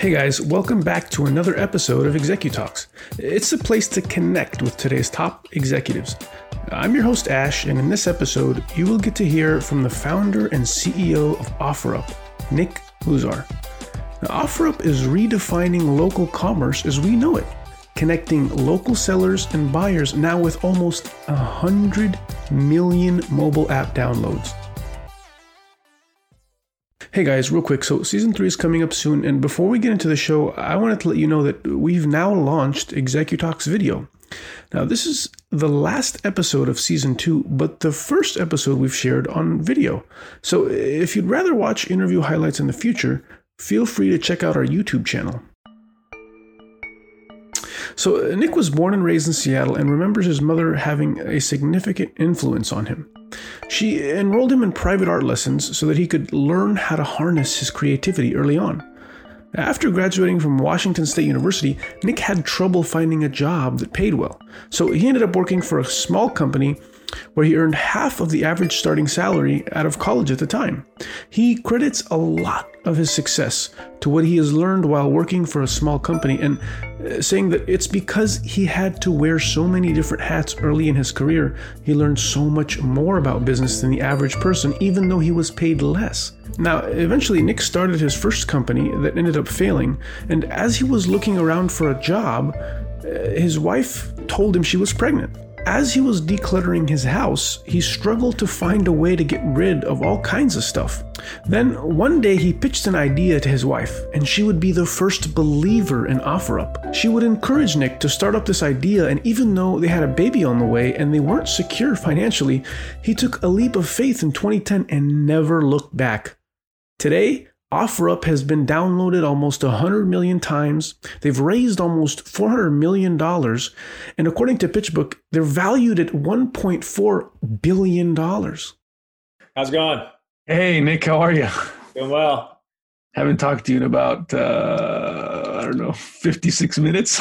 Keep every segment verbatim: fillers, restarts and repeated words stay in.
Hey guys, welcome back to another episode of ExecuTalks. It's a place to connect with today's top executives. I'm your host Ash, and in this episode, you will get to hear from the founder and C E O of OfferUp, Nick Huzar. Now, OfferUp is redefining local commerce as we know it, connecting local sellers and buyers now with almost one hundred million mobile app downloads. Hey guys, real quick, so season three is coming up soon, and before we get into the show, I wanted to let you know that we've now launched ExecuTalks Video. Now, this is the last episode of season two, but the first episode we've shared on video. So if you'd rather watch interview highlights in the future, feel free to check out our YouTube channel. So Nick was born and raised in Seattle and remembers his mother having a significant influence on him. She enrolled him in private art lessons so that he could learn how to harness his creativity early on. After graduating from Washington State University, Nick had trouble finding a job that paid well. So he ended up working for a small company where he earned half of the average starting salary out of college at the time. He credits a lot of his success to what he has learned while working for a small company, and saying that it's because he had to wear so many different hats early in his career, he learned so much more about business than the average person, even though he was paid less. Now, eventually Nick started his first company that ended up failing, and as he was looking around for a job, his wife told him she was pregnant. As he was decluttering his house, he struggled to find a way to get rid of all kinds of stuff. Then one day he pitched an idea to his wife, and she would be the first believer in OfferUp. She would encourage Nick to start up this idea, and even though they had a baby on the way and they weren't secure financially, he took a leap of faith in twenty ten and never looked back. Today, OfferUp has been downloaded almost one hundred million times. They've raised almost four hundred million dollars. And according to PitchBook, they're valued at one point four billion dollars. How's it going? Hey, Nick, how are you? Doing well. Haven't talked to you in about, uh, I don't know, fifty-six minutes.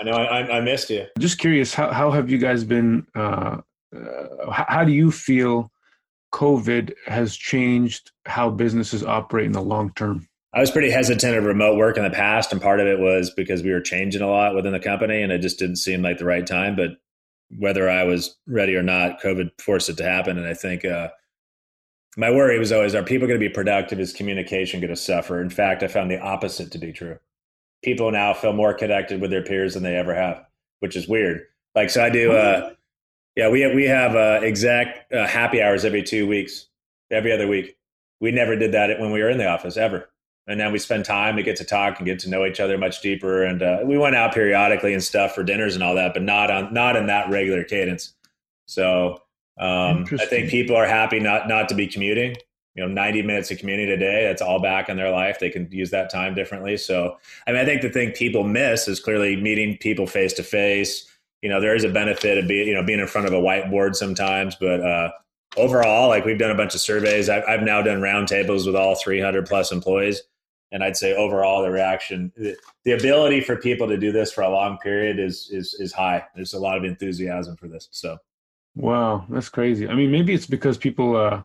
I know. I, I missed you. Just curious, how, how have you guys been? Uh, uh, how do you feel COVID has changed how businesses operate in the long term? I was pretty hesitant of remote work in the past, and part of it was because we were changing a lot within the company and it just didn't seem like the right time. But whether I was ready or not, COVID forced it to happen. And I think uh, my worry was always, are people going to be productive? Is communication going to suffer? In fact, I found the opposite to be true. People now feel more connected with their peers than they ever have, which is weird. Like, so I do... Uh, Yeah, we have, we have uh, exact uh, happy hours every two weeks, every other week. We never did that when we were in the office, ever. And now we spend time, we get to talk and get to know each other much deeper. And uh, we went out periodically and stuff for dinners and all that, but not on not in that regular cadence. So um, I think people are happy not not to be commuting. You know, ninety minutes of commuting a day, that's all back in their life. They can use that time differently. So, I mean, I think the thing people miss is clearly meeting people face to face. You know, there is a benefit of being, you know, being in front of a whiteboard sometimes, but uh, overall, like we've done a bunch of surveys. I've, I've now done roundtables with all three hundred plus employees. And I'd say overall the reaction, the, the ability for people to do this for a long period is, is, is high. There's a lot of enthusiasm for this. So. Wow. That's crazy. I mean, maybe it's because people, uh,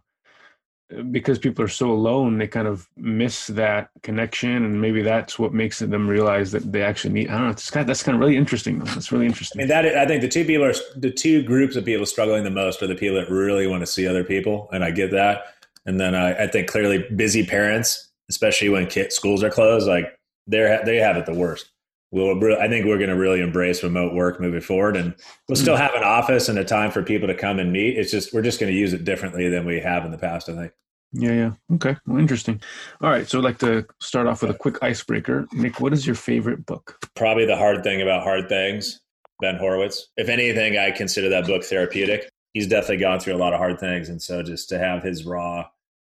because people are so alone, they kind of miss that connection, and maybe that's what makes them realize that they actually need. I don't know. It's kind of, that's kind of really interesting. That's really interesting. I mean, that is, I think the two people are the two groups of people struggling the most are the people that really want to see other people, and I get that. And then I, I think clearly busy parents, especially when kids, schools are closed, like they're they have it the worst. We'll, I think we're going to really embrace remote work moving forward, and we'll still have an office and a time for people to come and meet. It's just, we're just going to use it differently than we have in the past, I think. Yeah. Yeah. Okay. Well, interesting. All right. So I'd like to start off with a quick icebreaker. Nick, what is your favorite book? Probably The Hard Thing About Hard Things, Ben Horowitz. If anything, I consider that book therapeutic. He's definitely gone through a lot of hard things. And so just to have his raw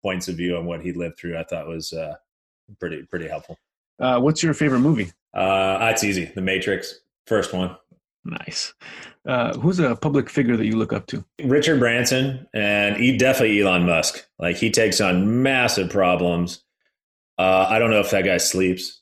points of view on what he lived through, I thought was uh, pretty, pretty helpful. Uh, what's your favorite movie? Uh, that's easy. The Matrix, first one. Nice. Uh, who's a public figure that you look up to? Richard Branson, and he definitely Elon Musk. Like he takes on massive problems. Uh, I don't know if that guy sleeps,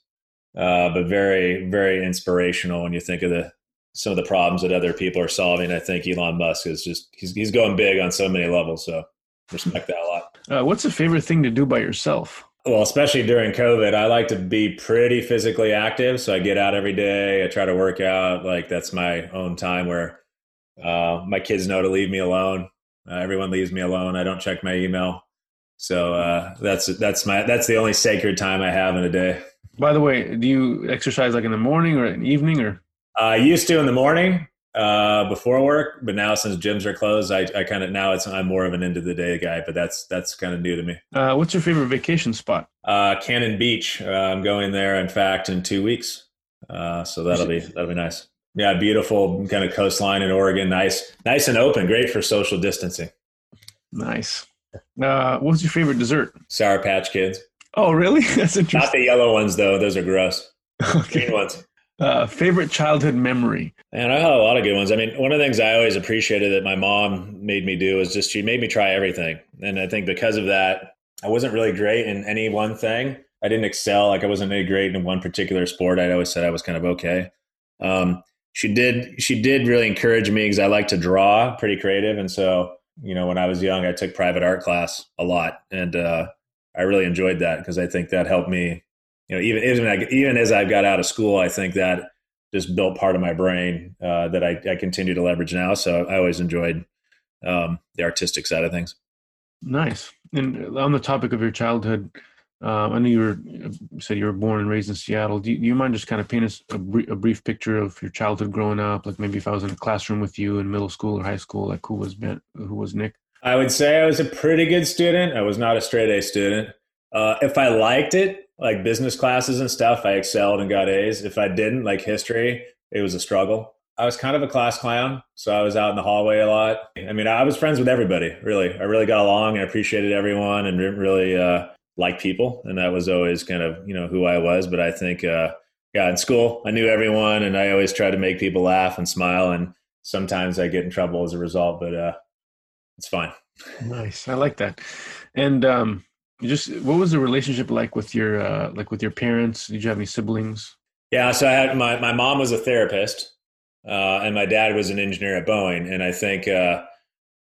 uh, but very, very inspirational when you think of the some of the problems that other people are solving. I think Elon Musk is just he's he's going big on so many levels. So respect that a lot. Uh, what's a favorite thing to do by yourself? Well, especially during COVID, I like to be pretty physically active. So I get out every day. I try to work out. Like, that's my own time where uh, my kids know to leave me alone. Uh, everyone leaves me alone. I don't check my email. So uh, that's that's my that's the only sacred time I have in a day. By the way, do you exercise like in the morning or in the evening? Or I uh, used to in the morning uh, before work, but now since gyms are closed, I, I kind of now it's I'm more of an end of the day guy. But that's that's kind of new to me. Uh, what's your favorite vacation spot? Uh, Cannon Beach. Uh, I'm going there, in fact, in two weeks. Uh, so that'll be that'll be nice. Yeah, beautiful kind of coastline in Oregon. Nice, nice and open. Great for social distancing. Nice. Uh, what's your favorite dessert? Sour Patch Kids. Oh, really? That's interesting. Not the yellow ones, though. Those are gross. Okay. Green ones. Uh, favorite childhood memory? And I had a lot of good ones. I mean, one of the things I always appreciated that my mom made me do is just she made me try everything. And I think because of that, I wasn't really great in any one thing. I didn't excel. Like, I wasn't really great in one particular sport. I always said I was kind of okay. Um, she did. She did really encourage me because I like to draw, pretty creative. And so, you know, when I was young, I took private art class a lot, and uh, I really enjoyed that because I think that helped me. You know, even even I, even as I got out of school, I think that just built part of my brain uh, that I, I continue to leverage now. So I always enjoyed um, the artistic side of things. Nice. And on the topic of your childhood, uh, I know you were you said you were born and raised in Seattle. Do you, do you mind just kind of paint us a, br- a brief picture of your childhood growing up? Like, maybe if I was in a classroom with you in middle school or high school, like who was Ben, who was Nick? I would say I was a pretty good student. I was not a straight A student. Uh, if I liked it, like business classes and stuff, I excelled and got A's. If I didn't, like history, it was a struggle. I was kind of a class clown, so I was out in the hallway a lot. I mean, I was friends with everybody, really. I really got along and appreciated everyone and really uh, like people, and that was always kind of, you know, who I was. But I think, uh, yeah, in school, I knew everyone, and I always tried to make people laugh and smile, and sometimes I get in trouble as a result, but uh, it's fine. Nice. I like that. And um, just what was the relationship like with your uh, like with your parents? Did you have any siblings? Yeah, so I had my, my mom was a therapist, uh, and my dad was an engineer at Boeing, and I think uh, –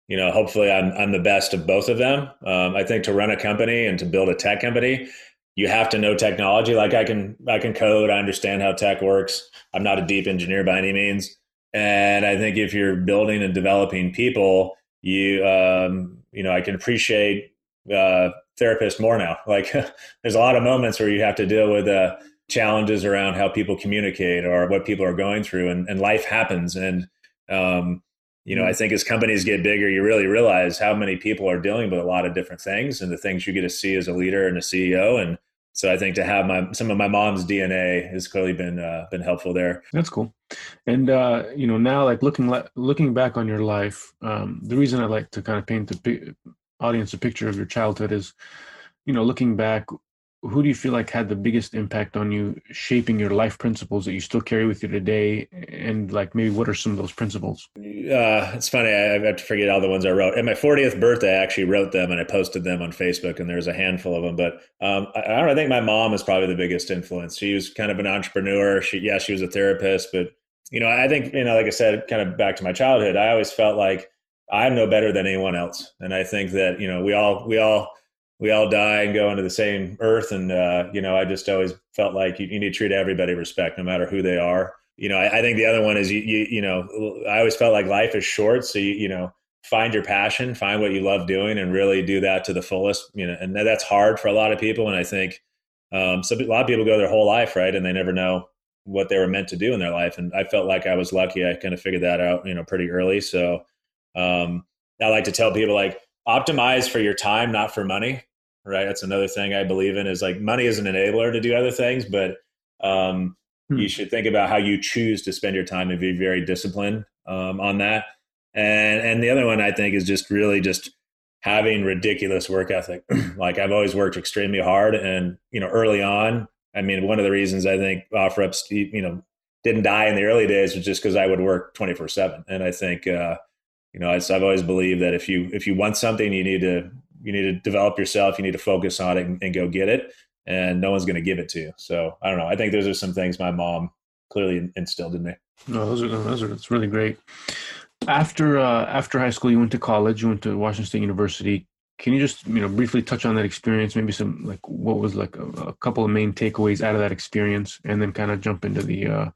you know, hopefully I'm I'm the best of both of them. Um, I think to run a company and to build a tech company, you have to know technology. Like I can I can code. I understand how tech works. I'm not a deep engineer by any means. And I think if you're building and developing people, you um, you know, I can appreciate uh, therapists more now. Like there's a lot of moments where you have to deal with uh, challenges around how people communicate or what people are going through, and, and life happens. And um, you know, I think as companies get bigger, you really realize how many people are dealing with a lot of different things and the things you get to see as a leader and a C E O. And so I think to have my some of my mom's D N A has clearly been uh, been helpful there. That's cool. And, uh, you know, now like looking looking back on your life, um, the reason I like to kind of paint the p- audience a picture of your childhood is, you know, looking back, who do you feel like had the biggest impact on you shaping your life principles that you still carry with you today? And like, maybe what are some of those principles? Uh, it's funny. I, I have to forget all the ones I wrote. At my fortieth birthday, I actually wrote them and I posted them on Facebook, and there's a handful of them. But um, I, I don't know, I think my mom is probably the biggest influence. She was kind of an entrepreneur. She, yeah, she was a therapist, but you know, I think, you know, like I said, kind of back to my childhood, I always felt like I'm no better than anyone else. And I think that, you know, we all, we all, We all die and go into the same earth. And, uh, you know, I just always felt like you, you need to treat everybody respect, no matter who they are. You know, I, I think the other one is, you, you you know, I always felt like life is short. So, you, you know, find your passion, find what you love doing, and really do that to the fullest, you know, and that's hard for a lot of people. And I think um, some, a lot of people go their whole life, right, and they never know what they were meant to do in their life. And I felt like I was lucky. I kind of figured that out, you know, pretty early. So um, I like to tell people, like, optimize for your time, not for money. Right. That's another thing I believe in, is like money is an enabler to do other things, but um, hmm. you should think about how you choose to spend your time and be very disciplined um, on that. And and the other one I think is just really just having ridiculous work ethic. Like I've always worked extremely hard, and, you know, early on, I mean, one of the reasons I think OfferUp, you know, didn't die in the early days was just because I would work twenty-four seven. And I think, uh, you know, I've always believed that if you, if you want something, you need to, you need to develop yourself. You need to focus on it and, and go get it. And no one's going to give it to you. So I don't know. I think those are some things my mom clearly instilled in me. No, those are, those are, that's really great. After, uh, after high school, you went to college, you went to Washington State University, Can you just, you know, briefly touch on that experience? Maybe some, like, what was like a, a couple of main takeaways out of that experience, and then kind of jump into the, uh,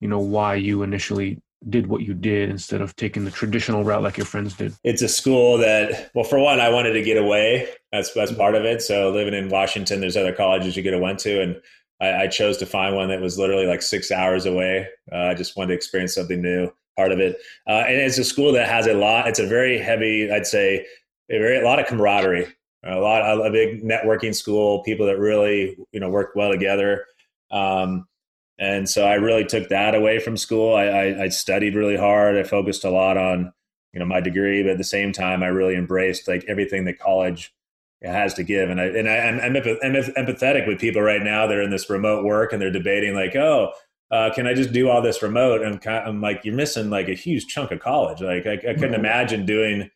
you know, why you initially did what you did instead of taking the traditional route like your friends did. It's a school that, well, for one, I wanted to get away. That's that's part of it. So living in Washington, there's other colleges you could have went to, and I, I chose to find one that was literally like six hours away. Uh, I just wanted to experience something new. Part of it, uh, and it's a school that has a lot. It's a very heavy, I'd say. A, very, a lot of camaraderie, a lot of a big networking school, people that really, you know, work well together. Um, and so I really took that away from school. I, I, I studied really hard. I focused a lot on, you know, my degree, but at the same time, I really embraced like everything that college has to give. And I, and I, I'm, I'm empathetic with people right now that are in this remote work and they're debating like, oh, uh, can I just do all this remote? And I'm, kind of, I'm like, you're missing like a huge chunk of college. Like I, I couldn't mm-hmm. imagine doing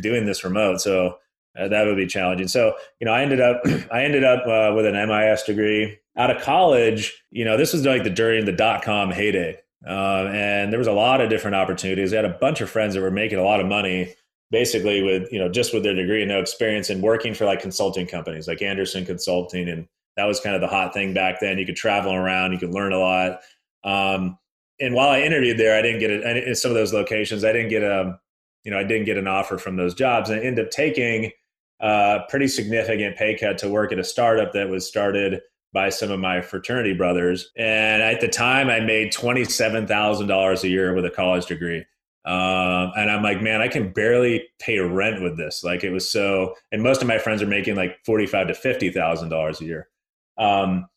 doing this remote. So uh, that would be challenging. So, you know, I ended up, I ended up uh, with an M I S degree out of college. You know, this was like the during the dot-com heyday. Um, and there was a lot of different opportunities. I had a bunch of friends that were making a lot of money basically with, you know, just with their degree and no experience and working for like consulting companies like Anderson Consulting. And that was kind of the hot thing back then. You could travel around, you could learn a lot. Um, and while I interviewed there, I didn't get it. In some of those locations, I didn't get a, you know, I didn't get an offer from those jobs, and I ended up taking a pretty significant pay cut to work at a startup that was started by some of my fraternity brothers. And at the time, I made twenty-seven thousand dollars a year with a college degree. Um, and I'm like, man, I can barely pay rent with this. Like it was so, and most of my friends are making like forty-five thousand to fifty thousand dollars a year. Um,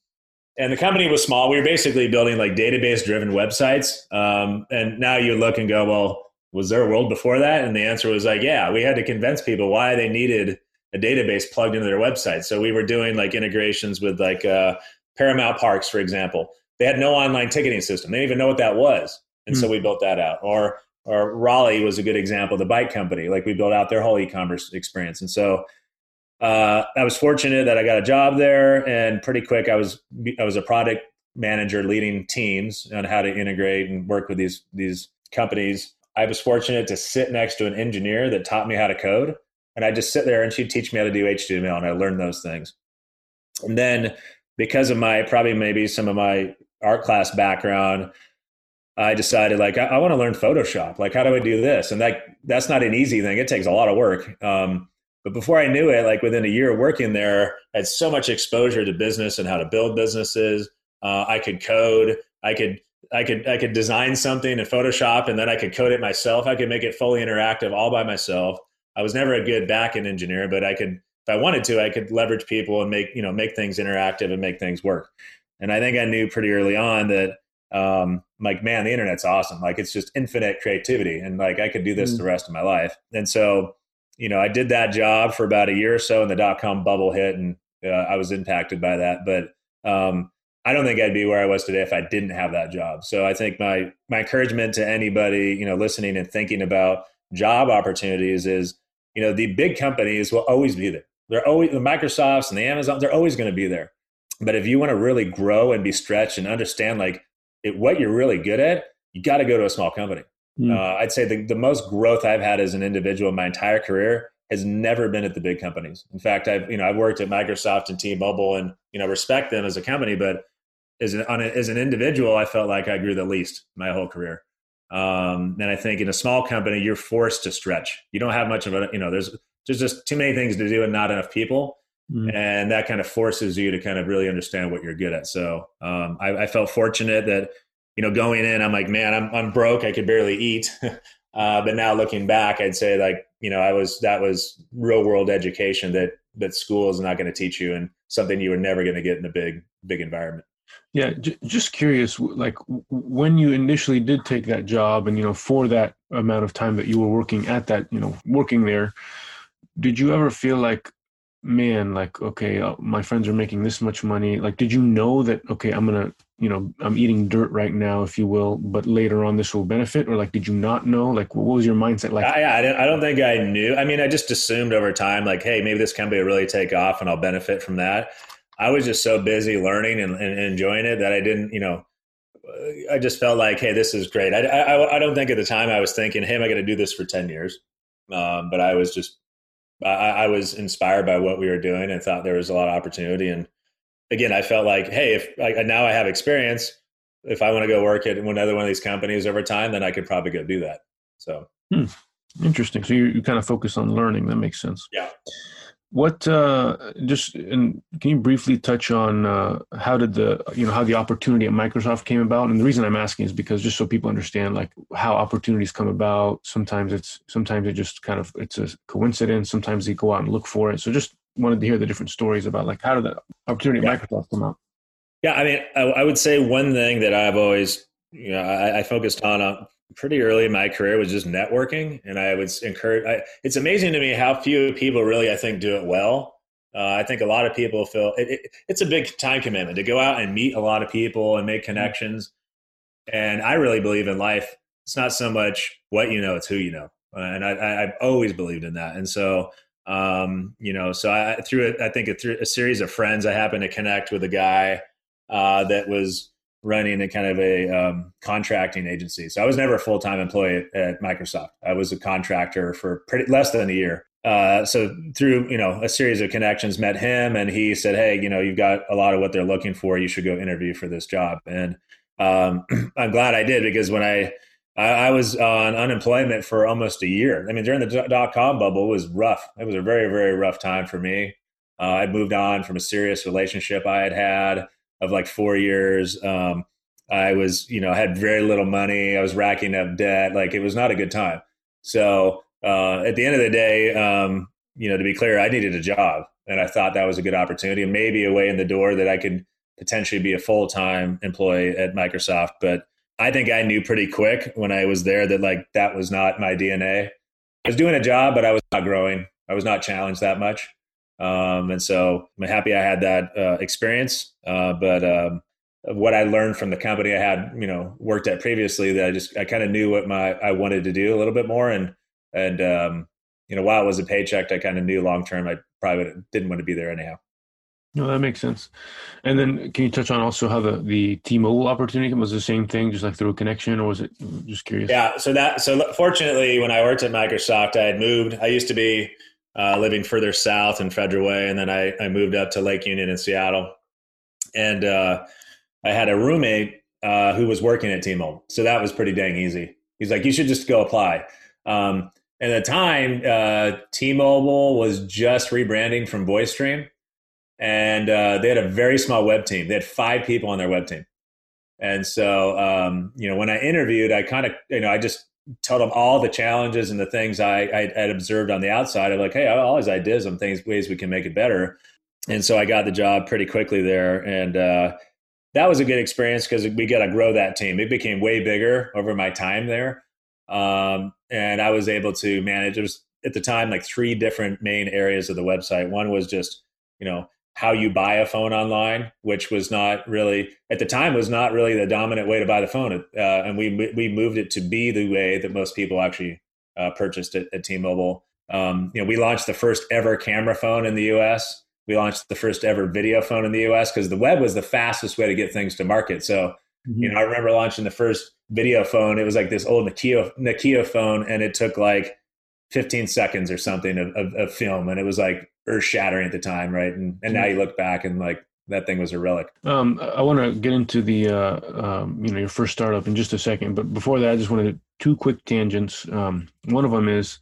And the company was small. We were basically building like database-driven websites. Um, and now you look and go, well, was there a world before that? And the answer was like, yeah, we had to convince people why they needed a database plugged into their website. So we were doing like integrations with like uh, Paramount Parks, for example. They had no online ticketing system. They didn't even know what that was. And mm-hmm. so we built that out. Or or Raleigh was a good example, the bike company. Like we built out their whole e-commerce experience. And so uh, I was fortunate that I got a job there. And pretty quick, I was I was a product manager leading teams on how to integrate and work with these these companies. I was fortunate to sit next to an engineer that taught me how to code. And I just sit there and she'd teach me how to do H T M L. And I learned those things. And then because of my, probably maybe some of my art class background, I decided like, I, I want to learn Photoshop. Like, how do I do this? And like, that's not an easy thing. It takes a lot of work. Um, but before I knew it, like within a year of working there, I had so much exposure to business and how to build businesses. Uh, I could code. I could I could I could design something in Photoshop and then I could code it myself. I could make it fully interactive all by myself. I was never a good back-end engineer, but I could, if I wanted to, I could leverage people and make, you know, make things interactive and make things work. And I think I knew pretty early on that, um, like, man, the internet's awesome. Like it's just infinite creativity. And like, I could do this mm-hmm. the rest of my life. And so, you know, I did that job for about a year or so and the dot-com bubble hit and uh, I was impacted by that. But, um, I don't think I'd be where I was today if I didn't have that job. So I think my my encouragement to anybody, you know, listening and thinking about job opportunities is, you know, the big companies will always be there. They're always the Microsofts and the Amazons, they're always going to be there. But if you want to really grow and be stretched and understand like it, what you're really good at, you got to go to a small company. Mm. Uh, I'd say the, the most growth I've had as an individual in my entire career has never been at the big companies. In fact, I've, you know, I've worked at Microsoft and T-Mobile and, you know, respect them as a company, but As an, on a, as an individual, I felt like I grew the least my whole career. Um, and I think in a small company, you're forced to stretch. You don't have much of a, you know, there's, there's just too many things to do and not enough people. Mm. And that kind of forces you to kind of really understand what you're good at. So um, I, I felt fortunate that, you know, going in, I'm like, man, I'm, I'm broke. I could barely eat. uh, but now looking back, I'd say like, you know, I was, that was real world education that, that school is not going to teach you and something you were never going to get in a big, big environment. Yeah, j- just curious, like when you initially did take that job and, you know, for that amount of time that you were working at that, you know, working there, did you ever feel like, man, like, okay, uh, my friends are making this much money. Like, did you know that, okay, I'm going to, you know, I'm eating dirt right now, if you will, but later on this will benefit? Or like, did you not know? Like, what was your mindset like? I, I, didn't, I don't think I knew. I mean, I just assumed over time, like, hey, maybe this company will really take off and I'll benefit from that. I was just so busy learning and, and enjoying it that I didn't, you know, I just felt like, hey, this is great. I, I, I don't think at the time I was thinking, hey, am I going to do this for ten years? Um, but I was just I, I was inspired by what we were doing and thought there was a lot of opportunity. And again, I felt like, hey, if like, now I have experience, if I want to go work at another one of these companies over time, then I could probably go do that. So hmm. Interesting. So you, you kind of focus on learning. That makes sense. Yeah. What uh, just and can you briefly touch on uh, how did the you know how the opportunity at Microsoft came about? And the reason I'm asking is because just so people understand like how opportunities come about. Sometimes it's sometimes it just kind of it's a coincidence. Sometimes they go out and look for it. So just wanted to hear the different stories about like how did the opportunity yeah. at Microsoft come out? Yeah, I mean, I, I would say one thing that I've always you know I, I focused on. Uh, pretty early in my career was just networking. And I would encourage, I, it's amazing to me how few people really, I think, do it well. Uh, I think a lot of people feel it, it, it's a big time commitment to go out and meet a lot of people and make connections. And I really believe in life. It's not so much what you know, it's who you know. Uh, and I, I, I've always believed in that. And so, um, you know, so I, through it, I think it, through a series of friends, I happened to connect with a guy uh, that was running a kind of a um, contracting agency. So I was never a full-time employee at, at Microsoft. I was a contractor for pretty, less than a year. Uh, so through, you know, a series of connections, met him and he said, hey, you know, you've got a lot of what they're looking for. You should go interview for this job. And um, I'm glad I did because when I, I, I was on unemployment for almost a year. I mean, during the dot-com bubble, it was rough. It was a very, very rough time for me. Uh, I'd moved on from a serious relationship I had had. Of like four years. Um, I was, you know, had very little money. I was racking up debt. Like it was not a good time. So uh, at the end of the day, um, you know, to be clear, I needed a job and I thought that was a good opportunity and maybe a way in the door that I could potentially be a full-time employee at Microsoft. But I think I knew pretty quick when I was there that like, that was not my D N A. I was doing a job, but I was not growing. I was not challenged that much. Um, and so I'm happy I had that uh, experience. Uh, but um, what I learned from the company I had, you know, worked at previously, that I just I kind of knew what my I wanted to do a little bit more. And and um, you know, while it was a paycheck, I kind of knew long term I probably didn't want to be there anyhow. No, that makes sense. And then can you touch on also how the, the T-Mobile opportunity was the same thing, just like through a connection, or was it just curious? Yeah. So that so fortunately, when I worked at Microsoft, I had moved. I used to be. Uh, living further south in Federal Way. And then I, I moved up to Lake Union in Seattle. And uh, I had a roommate uh, who was working at T-Mobile. So that was pretty dang easy. He's like, you should just go apply. Um, and at the time, uh, T-Mobile was just rebranding from VoiceStream. And uh, they had a very small web team. They had five people on their web team. And so, um, you know, when I interviewed, I kind of, you know, I just, told them all the challenges and the things I, I had observed on the outside. I'm like, hey, I always ideas on things, ways we can make it better. And so I got the job pretty quickly there. And uh, that was a good experience because we got to grow that team. It became way bigger over my time there. Um, and I was able to manage, it was at the time, like three different main areas of the website. One was just, you know, how you buy a phone online, which was not really, at the time, was not really the dominant way to buy the phone. Uh, and we we moved it to be the way that most people actually uh, purchased it at T-Mobile. Um, you know, we launched the first ever camera phone in the U S. We launched the first ever video phone in the U S because the web was the fastest way to get things to market. So, mm-hmm. you know, I remember launching the first video phone. It was like this old Nokia, Nokia phone, and it took like fifteen seconds or something of, of, of film. And it was like earth shattering at the time. Right. And and now you look back and like, that thing was a relic. Um, I want to get into the, uh, um, you know, your first startup in just a second, but before that, I just wanted two quick tangents. Um, one of them is,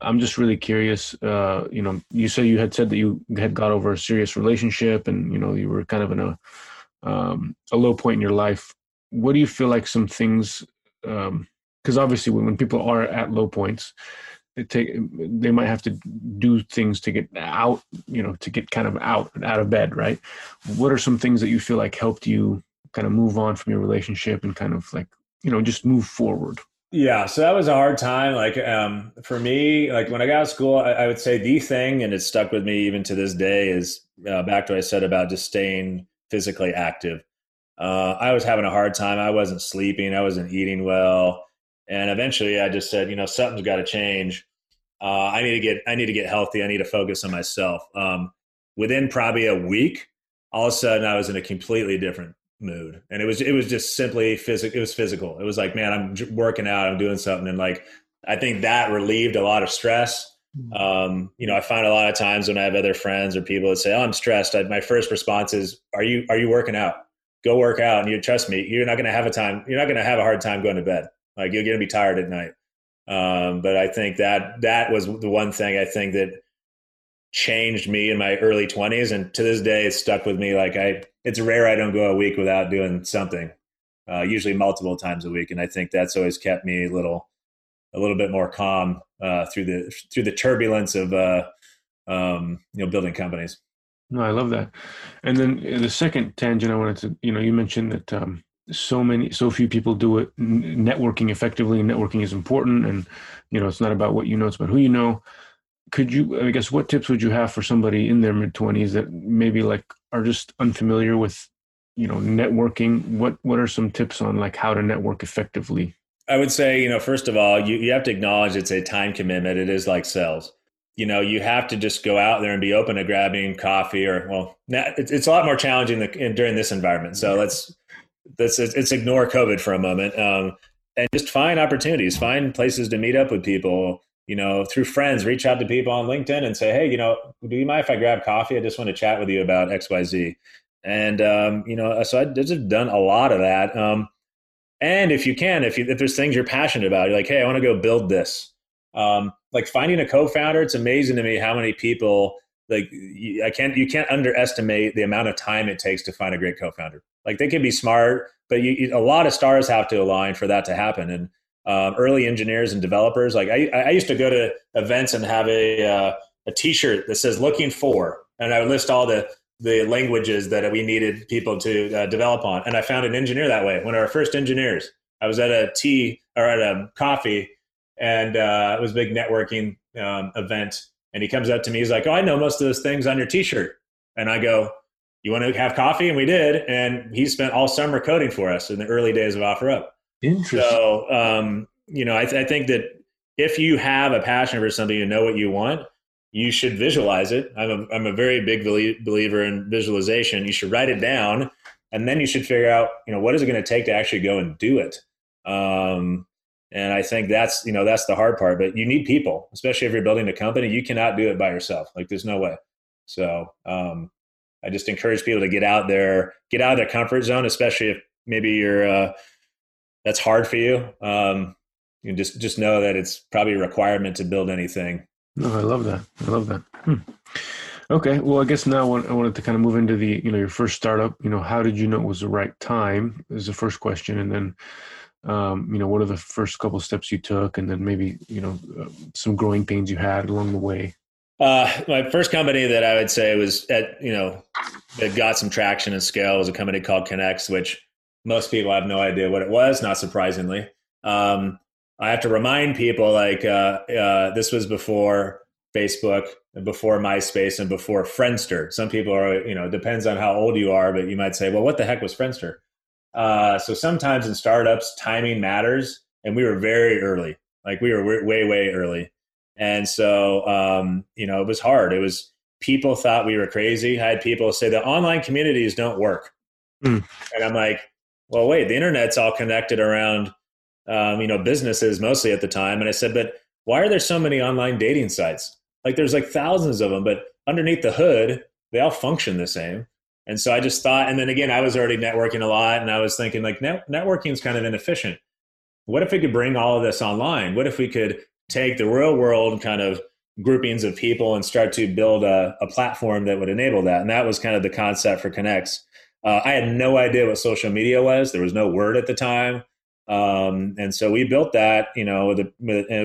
I'm just really curious. Uh, you know, you say you had said that you had got over a serious relationship and, you know, you were kind of in a, um, a low point in your life. What do you feel like some things, um, because obviously when, when people are at low points, they take they might have to do things to get out, you know, to get kind of out and out of bed, right? What are some things that you feel like helped you kind of move on from your relationship and kind of like, you know, just move forward? Yeah, so that was a hard time. Like um, for me, like when I got out of school, I, I would say the thing, and it stuck with me even to this day, is uh, back to what I said about just staying physically active. Uh, I was having a hard time. I wasn't sleeping. I wasn't eating well. And eventually I just said, you know, something's got to change. Uh, I need to get, I need to get healthy. I need to focus on myself. Um, within probably a week, all of a sudden I was in a completely different mood. And it was, it was just simply physical. It was physical. It was like, man, I'm working out, I'm doing something. And like, I think that relieved a lot of stress. Um, you know, I find a lot of times when I have other friends or people that say, "Oh, I'm stressed," I, my first response is, "Are you are you working out? Go work out." And you trust me, you're not going to have a time. You're not going to have a hard time going to bed. Like, you're going to be tired at night. Um, but I think that that was the one thing I think that changed me in my early twenties, and to this day, it's stuck with me. Like, I, it's rare I don't go a week without doing something. Uh, usually multiple times a week, and I think that's always kept me a little, a little bit more calm uh, through the through the turbulence of uh, um, you know, building companies. No, I love that. And then the second tangent I wanted to, you know, you mentioned that um, so many, so few people do it networking effectively, and networking is important. And you know, it's not about what you know; it's about who you know. Could you, I guess, what tips would you have for somebody in their mid twenties that maybe like are just unfamiliar with, you know, networking? What, what are some tips on like how to network effectively? I would say, you know, first of all, you, you have to acknowledge it's a time commitment. It is like sales. You know, you have to just go out there and be open to grabbing coffee or, well, it's, it's a lot more challenging than, during this environment. So let's, let's, let's ignore COVID for a moment, um, and just find opportunities, find places to meet up with people, you know, through friends, reach out to people on LinkedIn and say, "Hey, you know, do you mind if I grab coffee? I just want to chat with you about X Y Z." And, um, you know, so I've just done a lot of that. Um, and if you can, if you, if there's things you're passionate about, you're like, "Hey, I want to go build this." Um, like finding a co-founder, it's amazing to me how many people, like, you, I can't, you can't underestimate the amount of time it takes to find a great co-founder. Like, they can be smart, but you, you, a lot of stars have to align for that to happen. And um, early engineers and developers, like I, I used to go to events and have a, uh, a t-shirt that says "looking for," and I would list all the the languages that we needed people to uh, develop on. And I found an engineer that way. One of our first engineers, I was at a tea or at a coffee, and uh, it was a big networking um, event. And he comes up to me, he's like, "Oh, I know most of those things on your t-shirt." And I go, "You want to have coffee?" And we did. And he spent all summer coding for us in the early days of OfferUp. Interesting. So, um, you know, I, th- I think that if you have a passion for something, you know what you want, you should visualize it. I'm a, I'm a very big believer in visualization. You should write it down, and then you should figure out, you know, what is it going to take to actually go and do it. Um, and I think that's, you know, that's the hard part, but you need people, especially if you're building a company. You cannot do it by yourself. Like, there's no way. So um, I just encourage people to get out there, get out of their comfort zone, especially if maybe you're, uh, that's hard for you. Um, you just, just know that it's probably a requirement to build anything. No, I love that. I love that. Hmm. Okay. Well, I guess now I wanted to kind of move into the, you know, your first startup. You know, how did you know it was the right time is the first question. And then, um, you know, what are the first couple of steps you took? And then maybe, you know, uh, some growing pains you had along the way. Uh, my first company that I would say was at, you know, that got some traction and scale was a company called Konnects, which most people have no idea what it was, not surprisingly. Um, I have to remind people, like, uh, uh, this was before Facebook, before MySpace, and before Friendster. Some people are, you know, depends on how old you are, but you might say, "Well, what the heck was Friendster?" Uh, so sometimes in startups, timing matters, and we were very early. Like, we were w- way, way early. And so, um, you know, it was hard. It was, people thought we were crazy. I had people say the online communities don't work. Mm. And I'm like, well, wait, the internet's all connected around Um, you know, businesses mostly at the time. And I said, but why are there so many online dating sites? Like, there's like thousands of them, but underneath the hood, they all function the same. And so I just thought, and then again, I was already networking a lot, and I was thinking, like, net- networking is kind of inefficient. What if we could bring all of this online? What if we could take the real world kind of groupings of people and start to build a, a platform that would enable that? And that was kind of the concept for Konnects. Uh, I had no idea what social media was. There was no word at the time. Um, and so we built that, you know, with, a,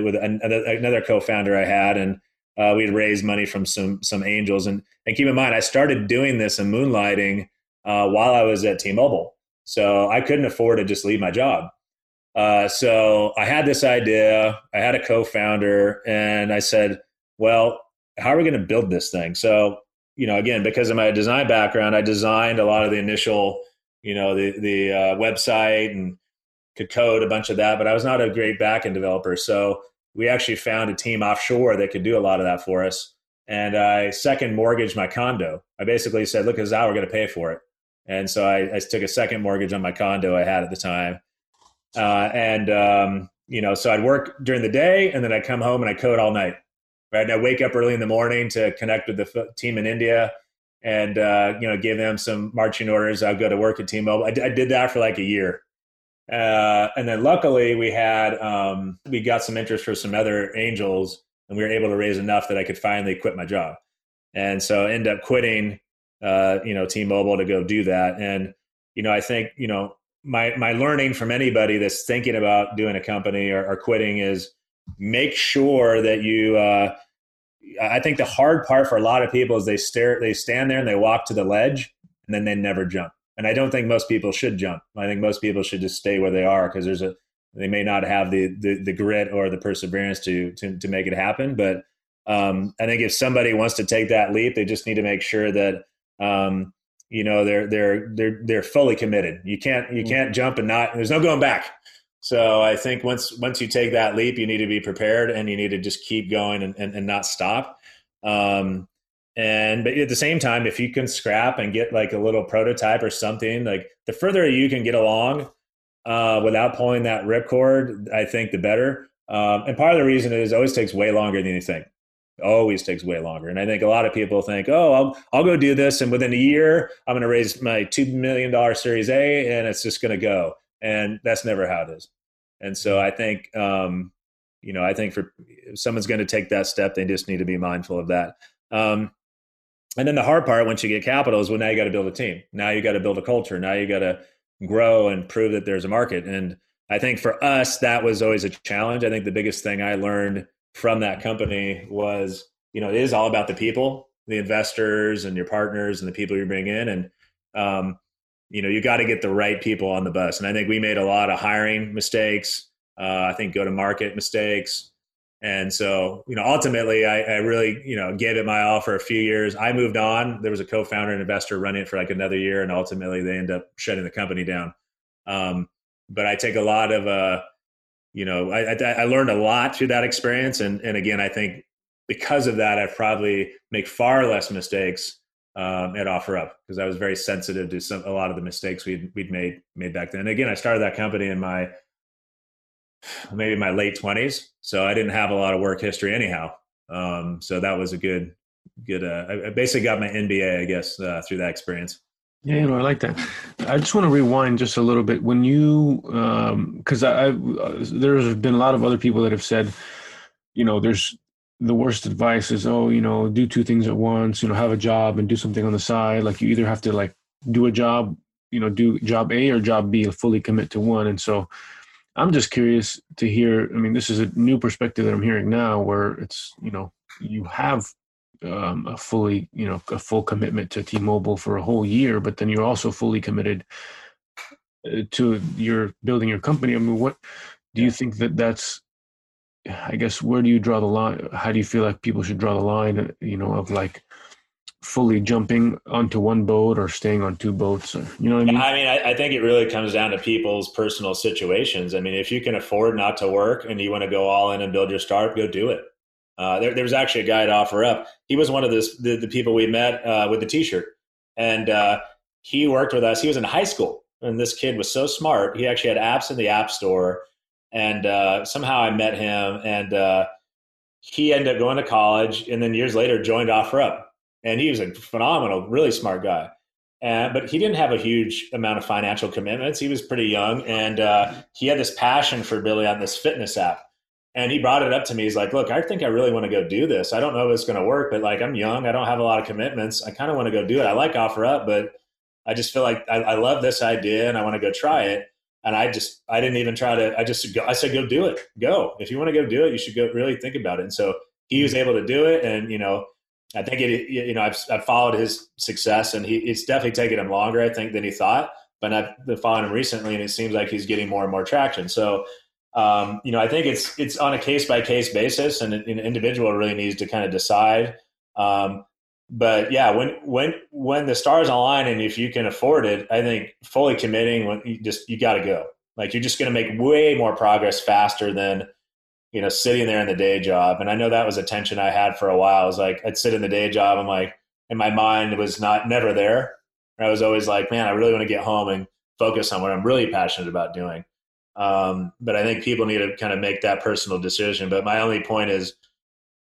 with another, another co-founder I had, and uh, we had raised money from some, some angels. And, and keep in mind, I started doing this and moonlighting uh, while I was at T-Mobile. So I couldn't afford to just leave my job. Uh, so I had this idea, I had a co-founder, and I said, well, how are we going to build this thing? So, you know, again, because of my design background, I designed a lot of the initial, you know, the, the uh, website, and could code a bunch of that, but I was not a great backend developer. So we actually found a team offshore that could do a lot of that for us. And I second mortgaged my condo. I basically said, look, Huzar, we're going to pay for it. And so I, I took a second mortgage on my condo I had at the time. Uh, and, um, you know, so I'd work during the day, and then I'd come home and I'd code all night. right? And I wake up early in the morning to connect with the team in India and, uh, you know, give them some marching orders. I'll go to work at T-Mobile. I, I did that for like a year. Uh, and then luckily we had, um, we got some interest for some other angels, and we were able to raise enough that I could finally quit my job. And so I ended up quitting, uh, you know, T-Mobile to go do that. And, you know, I think, you know, my, my learning from anybody that's thinking about doing a company or, or quitting is make sure that you, uh, I think the hard part for a lot of people is they stare, they stand there and they walk to the ledge and then they never jump. And I don't think most people should jump. I think most people should just stay where they are, because there's a, they may not have the, the, the grit or the perseverance to, to, to make it happen. But um, I think if somebody wants to take that leap, they just need to make sure that, um, you know, they're, they're, they're, they're fully committed. You can't, you can't jump and not, there's no going back. So I think once, once you take that leap, you need to be prepared, and you need to just keep going and, and, and not stop. Um, And but at the same time, if you can scrap and get like a little prototype or something, like the further you can get along uh, without pulling that ripcord, I think the better. Um, and part of the reason is it always takes way longer than you think. It always takes way longer. And I think a lot of people think, oh, I'll I'll go do this, and within a year, I'm going to raise my two million dollars Series A, and it's just going to go. And that's never how it is. And so I think, um, you know, I think for if someone's going to take that step, they just need to be mindful of that. Um, And then the hard part, once you get capital, is well, now you got to build a team. Now you got to build a culture. Now you got to grow and prove that there's a market. And I think for us, that was always a challenge. I think the biggest thing I learned from that company was, you know, it is all about the people, the investors and your partners and the people you bring in. And, um, you know, you got to get the right people on the bus. And I think we made a lot of hiring mistakes. Uh, I think go to market mistakes. And so, you know, ultimately, I, I really, you know, gave it my all for a few years. I moved on. There was a co-founder and investor running it for like another year, and ultimately they end up shutting the company down. Um, but I take a lot of, uh, you know, I, I, I learned a lot through that experience. And and again, I think because of that, I probably make far less mistakes um, at OfferUp, because I was very sensitive to some a lot of the mistakes we'd we'd made made back then. And again, I started that company in my maybe my late twenties. So I didn't have a lot of work history anyhow. Um, so that was a good, good, uh, I basically got my M B A, I guess, uh, through that experience. Yeah. You know, I like that. I just want to rewind just a little bit when you, um, cause I, I there's been a lot of other people that have said, you know, there's the worst advice is, oh, you know, do two things at once, you know, have a job and do something on the side. Like you either have to like do a job, you know, do job A or job B, fully commit to one. And so I'm just curious to hear, I mean, this is a new perspective that I'm hearing now where it's, you know, you have um, a fully, you know, a full commitment to T-Mobile for a whole year, but then you're also fully committed to your building your company. I mean, what do you think that that's, I guess, where do you draw the line? How do you feel like people should draw the line, you know, of like fully jumping onto one boat or staying on two boats? Or, you know what I mean? I mean, I, I think it really comes down to people's personal situations. I mean, if you can afford not to work and you want to go all in and build your startup, go do it. Uh, there, there was actually a guy at OfferUp. He was one of this, the, the people we met uh, with the t-shirt. And uh, he worked with us. He was in high school. And this kid was so smart. He actually had apps in the app store. And uh, somehow I met him. And uh, he ended up going to college. And then years later, joined OfferUp. And he was a phenomenal, really smart guy. And, but he didn't have a huge amount of financial commitments. He was pretty young. And uh, he had this passion for building out this fitness app. And he brought it up to me. He's like, look, I think I really want to go do this. I don't know if it's going to work, but like I'm young. I don't have a lot of commitments. I kind of want to go do it. I like OfferUp, but I just feel like I, I love this idea and I want to go try it. And I just, I didn't even try to, I just, I said, go do it. Go. If you want to go do it, you should go really think about it. And so he was able to do it. And, you know, I think it, you know, I've, I've followed his success, and he, it's definitely taken him longer, I think, than he thought, but I've been following him recently, and it seems like he's getting more and more traction. So, um, you know, I think it's, it's on a case by case basis, and an, an individual really needs to kind of decide. Um, but yeah, when, when, when the stars align and if you can afford it, I think fully committing, when you just, you got to go, like, you're just going to make way more progress faster than, you know, sitting there in the day job. And I know that was a tension I had for a while. I was like, I'd sit in the day job. I'm like, and my mind was not never there. I was always like, man, I really want to get home and focus on what I'm really passionate about doing. Um, but I think people need to kind of make that personal decision. But my only point is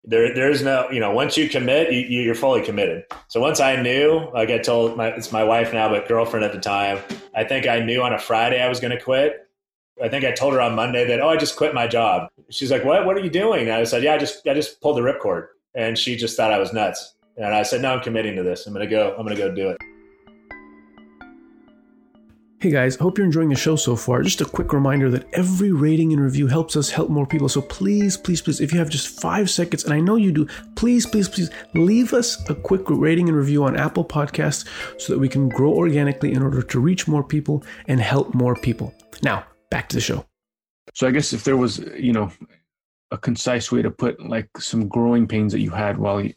There, there's no, you know, once you commit, you, you're fully committed. So once I knew, like I told my, it's my wife now, but girlfriend at the time, I think I knew on a Friday I was going to quit. I think I told her on Monday that, oh, I just quit my job. She's like, what, what are you doing? And I said, yeah, I just, I just pulled the ripcord. And she just thought I was nuts. And I said, no, I'm committing to this. I'm going to go, I'm going to go do it. Hey guys, hope you're enjoying the show so far. Just a quick reminder that every rating and review helps us help more people. So please, please, please, if you have just five seconds, and I know you do, please, please, please leave us a quick rating and review on Apple Podcasts so that we can grow organically in order to reach more people and help more people. Now, back to the show. So I guess if there was, you know, a concise way to put like some growing pains that you had while, you,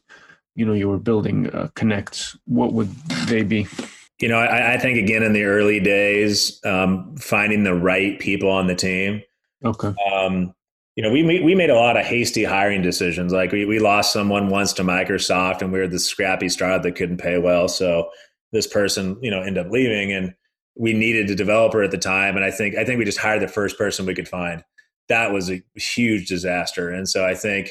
you know, you were building uh, Konnects, what would they be? You know, I, I think, again, in the early days, um, finding the right people on the team. Okay. Um, you know, we made, we made a lot of hasty hiring decisions. Like we, we lost someone once to Microsoft and we were the scrappy startup that couldn't pay well. So this person, you know, ended up leaving and we needed a developer at the time. And I think I think we just hired the first person we could find. That was a huge disaster. And so I think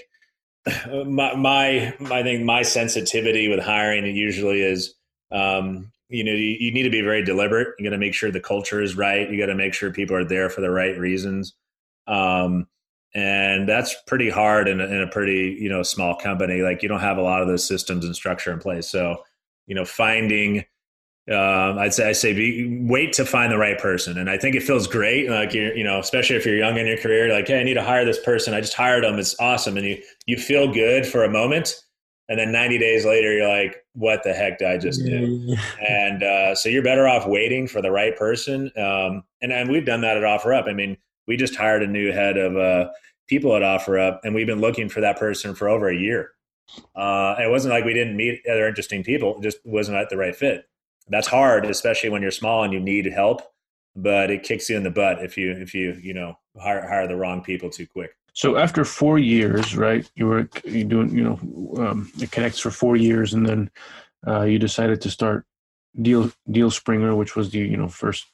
my, my I think my sensitivity with hiring usually is um, – you know, you, you need to be very deliberate. You got to make sure the culture is right. You got to make sure people are there for the right reasons. Um, and that's pretty hard in a, in a pretty, you know, small company. Like you don't have a lot of those systems and structure in place. So, you know, finding, um, I'd say, I say, be, wait to find the right person. And I think it feels great. Like, you're, you know, especially if you're young in your career, like, hey, I need to hire this person. I just hired them. It's awesome. And you, you feel good for a moment. And then ninety days later, you're like, what the heck did I just do? And uh, so you're better off waiting for the right person. Um, and, and we've done that at OfferUp. I mean, we just hired a new head of uh, people at OfferUp, and we've been looking for that person for over a year. Uh, and it wasn't like we didn't meet other interesting people. It just wasn't at the right fit. That's hard, especially when you're small and you need help. But it kicks you in the butt if you, if you you know, hire, hire the wrong people too quick. So after four years, right, you were you doing, you know, um, it Konnects for four years. And then uh, you decided to start Deal DealSpringer, which was the, you know, first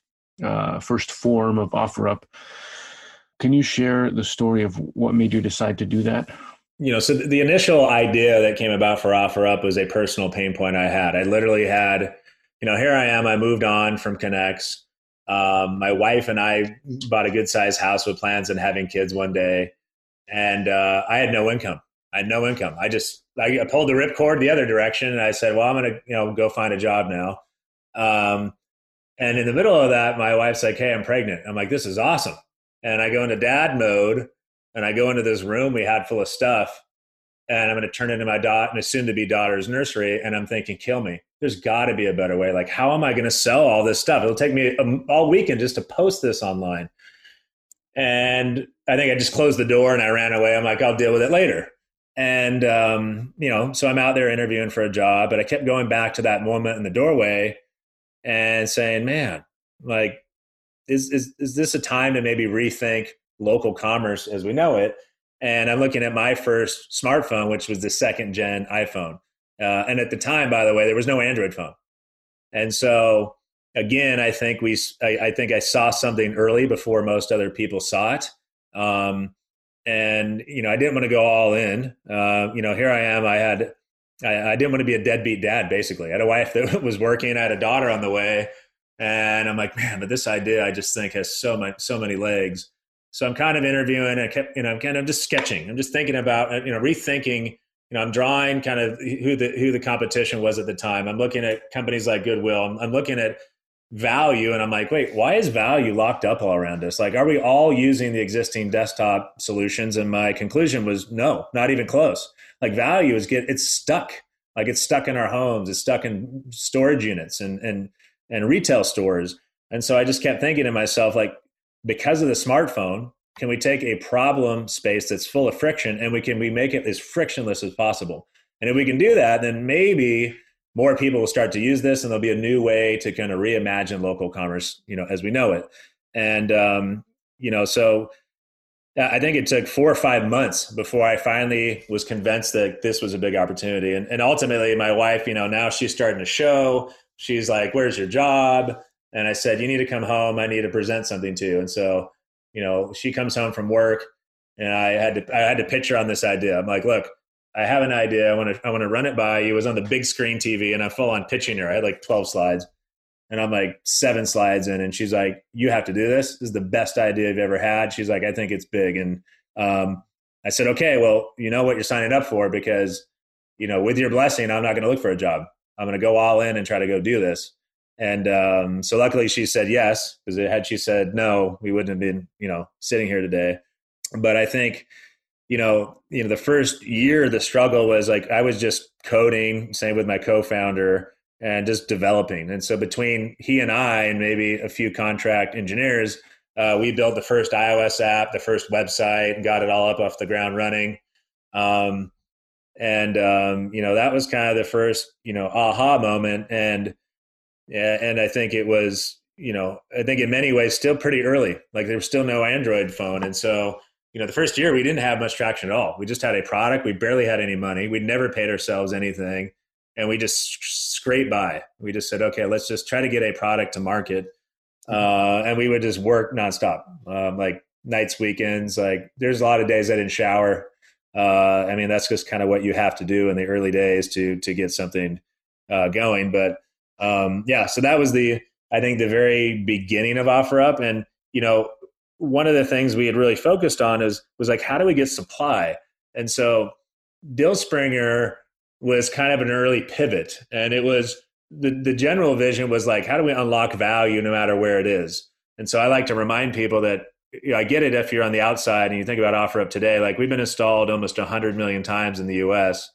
uh, first form of OfferUp. Can you share the story of what made you decide to do that? You know, so the initial idea that came about for OfferUp was a personal pain point I had. I literally had, you know, here I am, I moved on from Konnects. Um, my wife and I bought a good sized house with plans on having kids one day. And uh, I had no income. I had no income. I just I pulled the ripcord the other direction, and I said, "Well, I'm gonna, you know, go find a job now." Um, and in the middle of that, my wife's like, "Hey, I'm pregnant." I'm like, "This is awesome!" And I go into dad mode, and I go into this room we had full of stuff, and I'm gonna turn into my daughter, my soon-to-be daughter's nursery, and I'm thinking, "Kill me." There's got to be a better way. Like, how am I gonna sell all this stuff? It'll take me a, all weekend just to post this online. And I think I just closed the door and I ran away. I'm like, I'll deal with it later. And, um, you know, so I'm out there interviewing for a job, but I kept going back to that moment in the doorway and saying, man, like, is, is, is this a time to maybe rethink local commerce as we know it? And I'm looking at my first smartphone, which was the second gen iPhone. Uh, and at the time, by the way, there was no Android phone. And so again, I think we, I, I think I saw something early before most other people saw it. Um, and, you know, I didn't want to go all in, uh, you know, here I am, I had, I, I didn't want to be a deadbeat dad, basically. I had a wife that was working, I had a daughter on the way, and I'm like, man, but this idea, I just think has so much, so many legs. So I'm kind of interviewing, I kept, you know, I'm kind of just sketching. I'm just thinking about, you know, rethinking, you know, I'm drawing kind of who the, who the competition was at the time. I'm looking at companies like Goodwill. I'm, I'm looking at value. And I'm like, wait, why is value locked up all around us? Like, are we all using the existing desktop solutions? And my conclusion was no, not even close. Like value is get, it's stuck. Like it's stuck in our homes. It's stuck in storage units and, and, and retail stores. And so I just kept thinking to myself, like, because of the smartphone, can we take a problem space that's full of friction and we can, we make it as frictionless as possible. And if we can do that, then maybe more people will start to use this, and there'll be a new way to kind of reimagine local commerce, you know, as we know it. And, um, you know, so I think it took four or five months before I finally was convinced that this was a big opportunity. And, and ultimately my wife, you know, now she's starting to show, she's like, where's your job? And I said, you need to come home. I need to present something to you. And so, you know, she comes home from work and I had to, I had to pitch her on this idea. I'm like, look, I have an idea. I want to, I want to run it by you. It was on the big screen T V and I full on pitching her. I had like twelve slides and I'm like seven slides in. And she's like, you have to do this. This is the best idea I've ever had. She's like, I think it's big. And um, I said, okay, well, you know what you're signing up for, because, you know, with your blessing, I'm not going to look for a job. I'm going to go all in and try to go do this. And um, so luckily she said yes, because had she said no, we wouldn't have been, you know, sitting here today. But I think, you know, you know, the first year, the struggle was like, I was just coding, same with my co-founder, and just developing. And so between he and I, and maybe a few contract engineers, uh, we built the first iOS app, the first website, and got it all up off the ground running. Um, and, um, you know, that was kind of the first, you know, aha moment. And, yeah, and I think it was, you know, I think in many ways still pretty early, like there was still no Android phone. And so, you know, the first year we didn't have much traction at all. We just had a product. We barely had any money. We'd never paid ourselves anything. And we just scraped by. We just said, okay, let's just try to get a product to market. Uh, and we would just work nonstop, um, like nights, weekends. Like there's a lot of days I didn't shower. Uh, I mean, that's just kind of what you have to do in the early days to to get something uh, going. But um, yeah, so that was the, I think, the very beginning of OfferUp. And, you know, one of the things we had really focused on is, was like, how do we get supply? And so DealSpringer was kind of an early pivot. And it was, the, the general vision was like, how do we unlock value no matter where it is? And so I like to remind people that, you know, I get it if you're on the outside and you think about OfferUp today, like we've been installed almost one hundred million times in the U S.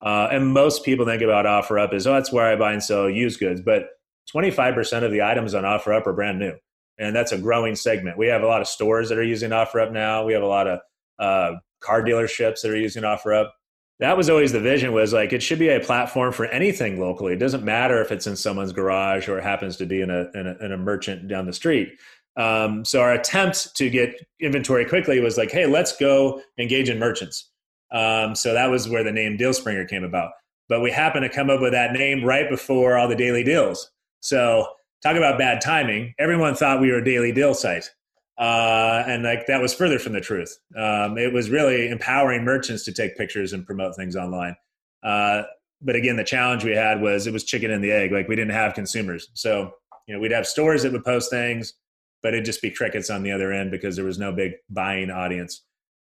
Uh, and most people think about OfferUp as, oh, that's where I buy and sell used goods. But twenty-five percent of the items on OfferUp are brand new. And that's a growing segment. We have a lot of stores that are using OfferUp now. We have a lot of uh, car dealerships that are using OfferUp. That was always the vision, was like, it should be a platform for anything locally. It doesn't matter if it's in someone's garage or it happens to be in a, in a, in a merchant down the street. Um, so our attempt to get inventory quickly was like, hey, let's go engage in merchants. Um, so that was where the name DealSpringer came about. But we happened to come up with that name right before all the daily deals. So talk about bad timing. Everyone thought we were a daily deal site. Uh, and like that was further from the truth. Um, it was really empowering merchants to take pictures and promote things online. Uh, but again, the challenge we had was it was chicken and the egg. Like we didn't have consumers. So, you know, we'd have stores that would post things, but it'd just be crickets on the other end because there was no big buying audience.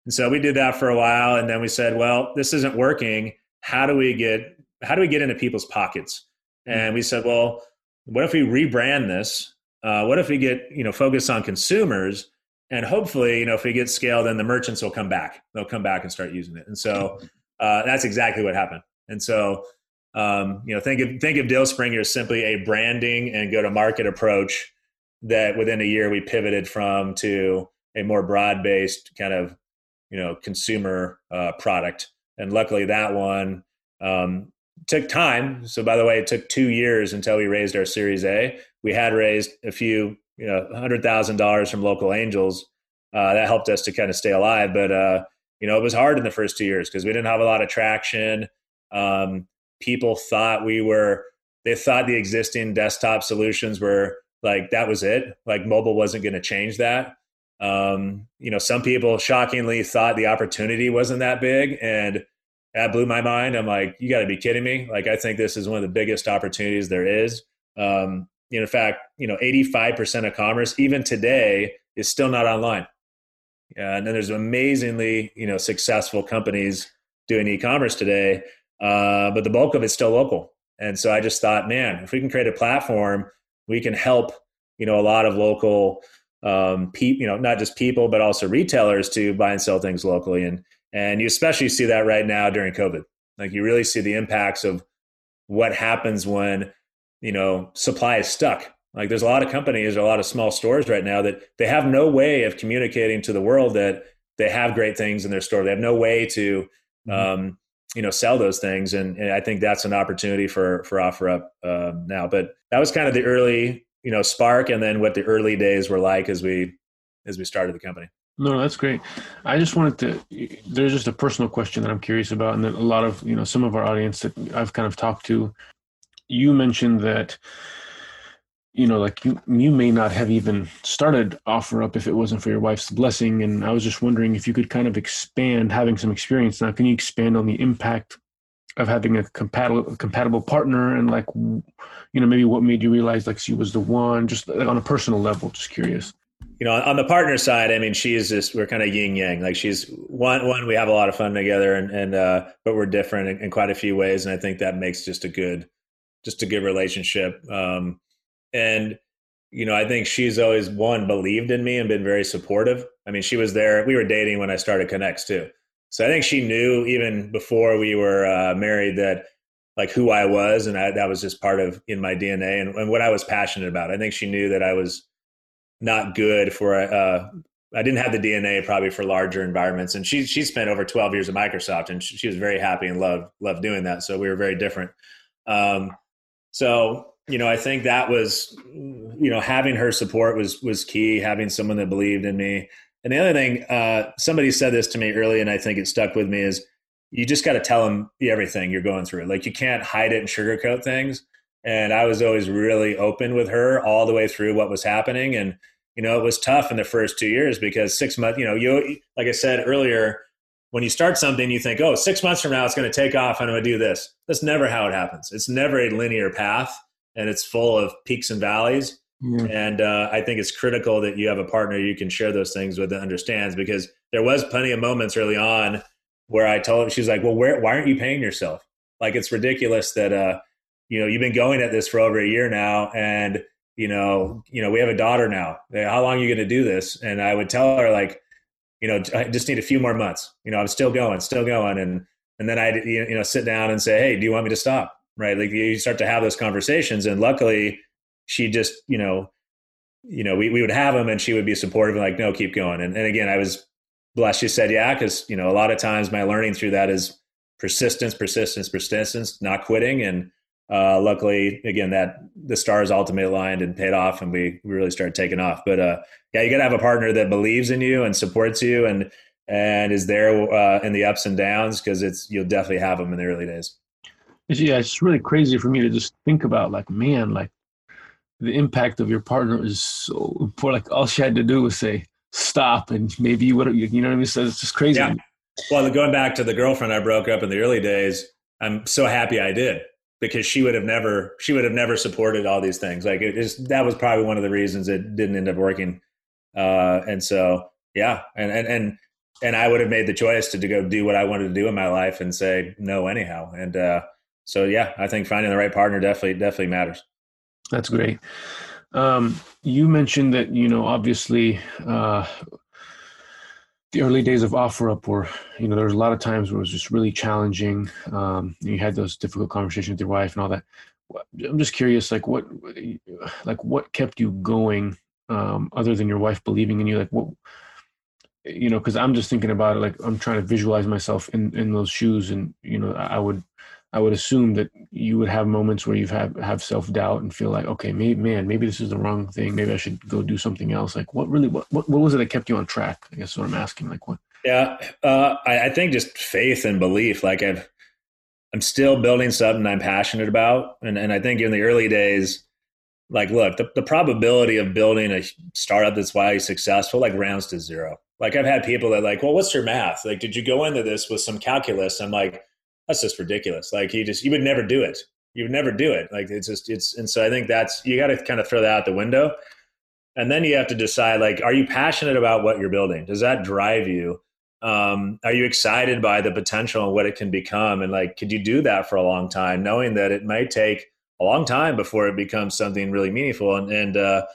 And so we did that for a while. And then we said, well, this isn't working. How do we get, how do we get into people's pockets? And we said, well, what if we rebrand this? Uh, what if we get, you know, focused on consumers, and hopefully, you know, if we get scale, then the merchants will come back. They'll come back and start using it. And so uh, that's exactly what happened. And so, um, you know, think of, think of DealSpringer as simply a branding and go-to-market approach that within a year we pivoted from to a more broad-based kind of, you know, consumer uh, product. And luckily that one um, took time. So by the way, it took two years until we raised our Series A. We had raised a few, you know, one hundred thousand dollars from local angels. Uh, that helped us to kind of stay alive. But, uh, you know, it was hard in the first two years because we didn't have a lot of traction. Um, people thought we were, they thought the existing desktop solutions were like, that was it. Like mobile wasn't going to change that. Um, you know, some people shockingly thought the opportunity wasn't that big, and that blew my mind. I'm like, you got to be kidding me. Like, I think this is one of the biggest opportunities there is. Um, you know, in fact, you know, eighty-five percent of commerce, even today, is still not online. Yeah, and then there's amazingly, you know, successful companies doing e-commerce today, uh, but the bulk of it's still local. And so I just thought, man, if we can create a platform, we can help, you know, a lot of local, um, pe- you know, not just people, but also retailers to buy and sell things locally. And And you especially see that right now during COVID. Like you really see the impacts of what happens when, you know, supply is stuck. Like there's a lot of companies, a lot of small stores right now that they have no way of communicating to the world that they have great things in their store. They have no way to, mm-hmm. um, you know, sell those things. And, and I think that's an opportunity for, for OfferUp uh, now. But that was kind of the early, you know, spark. And then what the early days were like as we, as we started the company. No, that's great. I just wanted to, there's just a personal question that I'm curious about, and that a lot of, you know, some of our audience that I've kind of talked to, you mentioned that you know, like you, you may not have even started OfferUp if it wasn't for your wife's blessing. And I was just wondering if you could kind of expand, having some experience now, can you expand on the impact of having a compatible compatible partner and like, you know, maybe what made you realize like she was the one, just like on a personal level, just curious. You know, on the partner side, I mean, she is just, we're kind of yin yang. Like she's one, one, we have a lot of fun together and, and uh, but we're different in, in quite a few ways. And I think that makes just a good, just a good relationship. Um, and, you know, I think she's always one believed in me and been very supportive. I mean, she was there, we were dating when I started Konnects too. So I think she knew even before we were uh, married that like who I was, and I, that was just part of in my D N A and, and what I was passionate about. I think she knew that I was not good for, uh, I didn't have the D N A probably for larger environments. And she, she spent over twelve years at Microsoft, and she, she was very happy and loved, loved doing that. So we were very different. Um, so, you know, I think that was, you know, having her support was, was key, having someone that believed in me. And the other thing, uh, somebody said this to me early, and I think it stuck with me, is you just got to tell them everything you're going through. Like you can't hide it and sugarcoat things. And I was always really open with her all the way through what was happening. And, you know, it was tough in the first two years because six months, you know, you, like I said earlier, when you start something, you think, oh, six months from now, it's going to take off and I'm going to do this. That's never how it happens. It's never a linear path, and it's full of peaks and valleys. Yeah. And uh, I think it's critical that you have a partner you can share those things with that understands, because there was plenty of moments early on where I told her, she's like, well, where, why aren't you paying yourself? Like, it's ridiculous that, uh, you know, you've been going at this for over a year now. And, you know, you know, we have a daughter now. How long are you going to do this? And I would tell her like, you know, I just need a few more months. You know, I'm still going, still going. And, and then I, you know, sit down and say, hey, do you want me to stop? Right. Like you start to have those conversations. And luckily, she just, you know, you know, we, we would have them and she would be supportive and like, no, keep going. And and again, I was blessed. She said, yeah, because, you know, a lot of times my learning through that is persistence, persistence, persistence, not quitting. And uh, luckily, again, that the stars ultimately aligned and paid off, and we, we really started taking off. But uh, yeah, you got to have a partner that believes in you and supports you and and is there uh, in the ups and downs, because it's you'll definitely have them in the early days. Yeah, it's really crazy for me to just think about like, man, like, the impact of your partner is so important. Like all she had to do was say, stop. And maybe you would have, you know what I mean? So it's just crazy. Yeah. Well, going back to the girlfriend I broke up in the early days, I'm so happy I did, because she would have never, she would have never supported all these things. Like it is, that was probably one of the reasons it didn't end up working. Uh, and so, yeah. And, and, and, and I would have made the choice to, to go do what I wanted to do in my life and say no anyhow. And uh, so, yeah, I think finding the right partner definitely, definitely matters. That's great. Um, you mentioned that, you know, obviously uh, the early days of OfferUp were, you know, there was a lot of times where it was just really challenging. Um, you had those difficult conversations with your wife and all that. I'm just curious, like what, like what kept you going um, other than your wife believing in you? Like what, you know, because I'm just thinking about it, like I'm trying to visualize myself in, in those shoes, and, you know, I would I would assume that you would have moments where you have, have self-doubt and feel like, okay, maybe, man, maybe this is the wrong thing. Maybe I should go do something else. Like what really, what, what was it that kept you on track? I guess what I'm asking, like what? Yeah. Uh, I, I think just faith and belief. Like I've, I'm still building something I'm passionate about. And and I think in the early days, like, look, the, the probability of building a startup that's wildly successful, like rounds to zero. Like I've had people that like, well, what's your math? Like, did you go into this with some calculus? I'm like, that's just ridiculous. Like you just, you would never do it. You would never do it. Like it's just, it's, and so I think that's, you got to kind of throw that out the window. And then you have to decide, like, are you passionate about what you're building? Does that drive you? Um, are you excited by the potential and what it can become? And like, could you do that for a long time, knowing that it might take a long time before it becomes something really meaningful? And, and uh,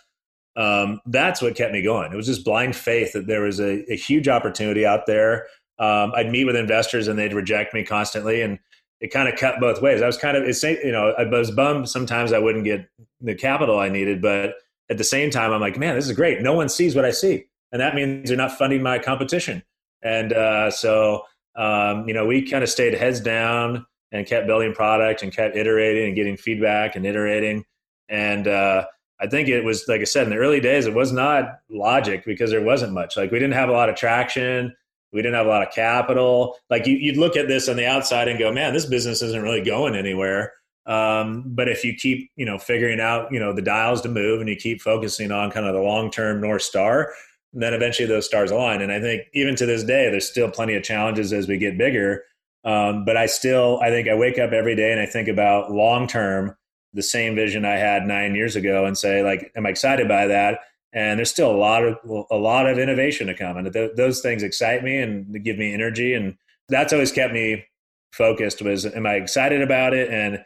um, that's what kept me going. It was just blind faith that there was a, a huge opportunity out there. Um, I'd meet with investors and they'd reject me constantly, and it kind of cut both ways. I was kind of, it's, you know, I was bummed sometimes I wouldn't get the capital I needed, but at the same time, I'm like, man, this is great. No one sees what I see, and that means they're not funding my competition. And uh, so, um, you know, we kind of stayed heads down and kept building product and kept iterating and getting feedback and iterating. And uh, I think it was, like I said, in the early days, it was not logic because there wasn't much. Like we didn't have a lot of traction. We didn't have a lot of capital. Like you, you'd look at this on the outside and go, man, this business isn't really going anywhere. Um, but if you keep, you know, figuring out, you know, the dials to move and you keep focusing on kind of the long-term North Star, then eventually those stars align. And I think even to this day, there's still plenty of challenges as we get bigger. Um, but I still, I think I wake up every day and I think about long-term, the same vision I had nine years ago and say, like, am I excited by that? And there's still a lot of, a lot of innovation to come. And th- those things excite me and they give me energy. And that's always kept me focused was, am I excited about it? And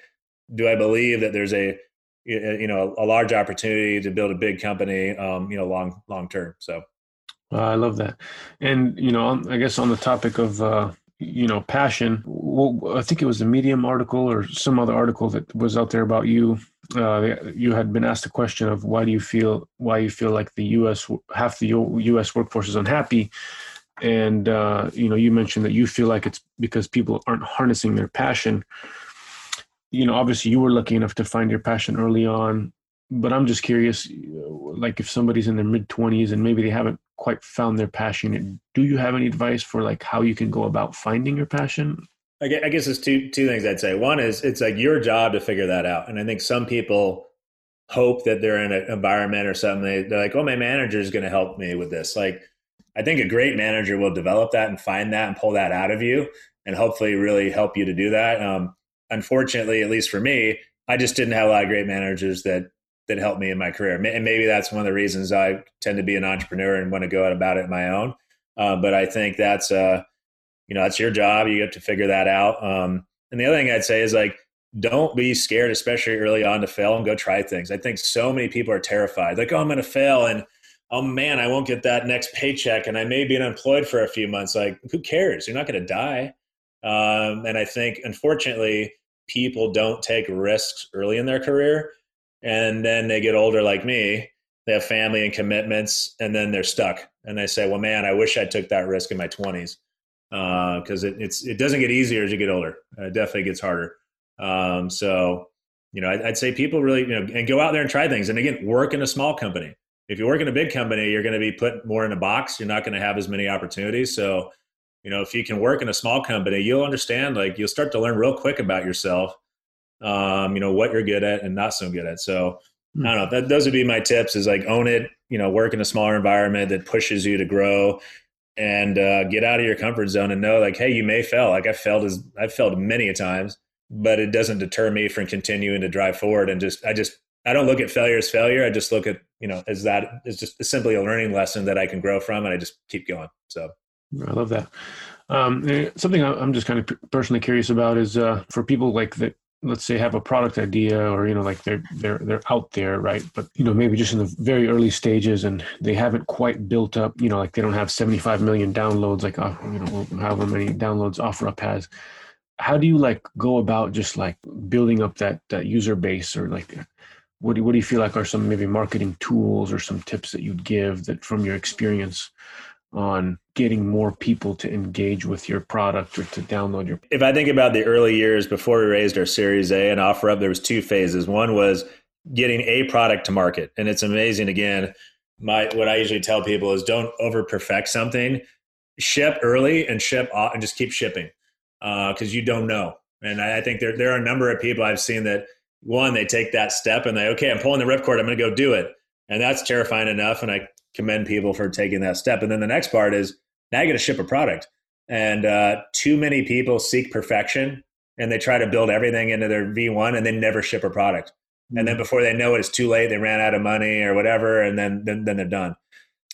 do I believe that there's a, you know, a large opportunity to build a big company, um, you know, long, long term. So uh, I love that. And, you know, I guess on the topic of, uh, you know, passion, well, I think it was a Medium article or some other article that was out there about you. Uh, you had been asked a question of why do you feel, why you feel like the U S, half the U S workforce is unhappy. And, uh, you know, you mentioned that you feel like it's because people aren't harnessing their passion. You know, obviously you were lucky enough to find your passion early on, but I'm just curious, like if somebody's in their mid twenties and maybe they haven't quite found their passion, do you have any advice for like how you can go about finding your passion? I guess there's two, two things I'd say. One is it's like your job to figure that out. And I think some people hope that they're in an environment or something. They, they're like, oh, my manager is going to help me with this. Like, I think a great manager will develop that and find that and pull that out of you and hopefully really help you to do that. Um, Unfortunately, at least for me, I just didn't have a lot of great managers that that helped me in my career. And maybe that's one of the reasons I tend to be an entrepreneur and want to go out about it on my own. Uh, but I think that's, uh, you know, that's your job. You have to figure that out. Um, and the other thing I'd say is like, don't be scared, especially early on, to fail and go try things. I think so many people are terrified. Like, oh, I'm going to fail. And oh, man, I won't get that next paycheck. And I may be unemployed for a few months. Like, who cares? You're not going to die. Um, and I think, unfortunately, people don't take risks early in their career. And then they get older like me, they have family and commitments, and then they're stuck. And they say, well, man, I wish I took that risk in my twenties. Uh, cause it, it's, it doesn't get easier as you get older. It definitely gets harder. Um, so, you know, I, I'd say people really, you know, and go out there and try things. And again, work in a small company. If you work in a big company, you're going to be put more in a box. You're not going to have as many opportunities. So, you know, if you can work in a small company, you'll understand, like you'll start to learn real quick about yourself, um, you know, what you're good at and not so good at. So mm. I don't know, that, those would be my tips is like own it, you know, work in a smaller environment that pushes you to grow and uh, get out of your comfort zone and know like, hey, you may fail. Like I failed as I've failed many a times, but it doesn't deter me from continuing to drive forward. And just, I just, I don't look at failure as failure. I just look at, you know, as that is just simply a learning lesson that I can grow from and I just keep going. So. I love that. Um, something I'm just kind of personally curious about is uh, for people like that, let's say have a product idea or, you know, like they're, they're, they're out there, right? But, you know, maybe just in the very early stages and they haven't quite built up, you know, like they don't have seventy-five million downloads, like, you know, however many downloads OfferUp has. How do you like go about just like building up that, that user base or like, what do what do you feel like are some maybe marketing tools or some tips that you'd give that from your experience on getting more people to engage with your product or to download your. If I think about the early years before we raised our Series A and OfferUp, there was two phases. One was getting a product to market. And it's amazing. Again, my, what I usually tell people is don't over perfect something, ship early and ship off and just keep shipping. Uh, Cause you don't know. And I, I think there, there are a number of people I've seen that one, they take that step and they, okay, I'm pulling the ripcord. I'm going to go do it. And that's terrifying enough. And I commend people for taking that step. And then the next part is now you got to ship a product. And uh, too many people seek perfection and they try to build everything into their V one and they never ship a product. Mm-hmm. And then before they know it, it's too late. They ran out of money or whatever. And then, then, then they're done.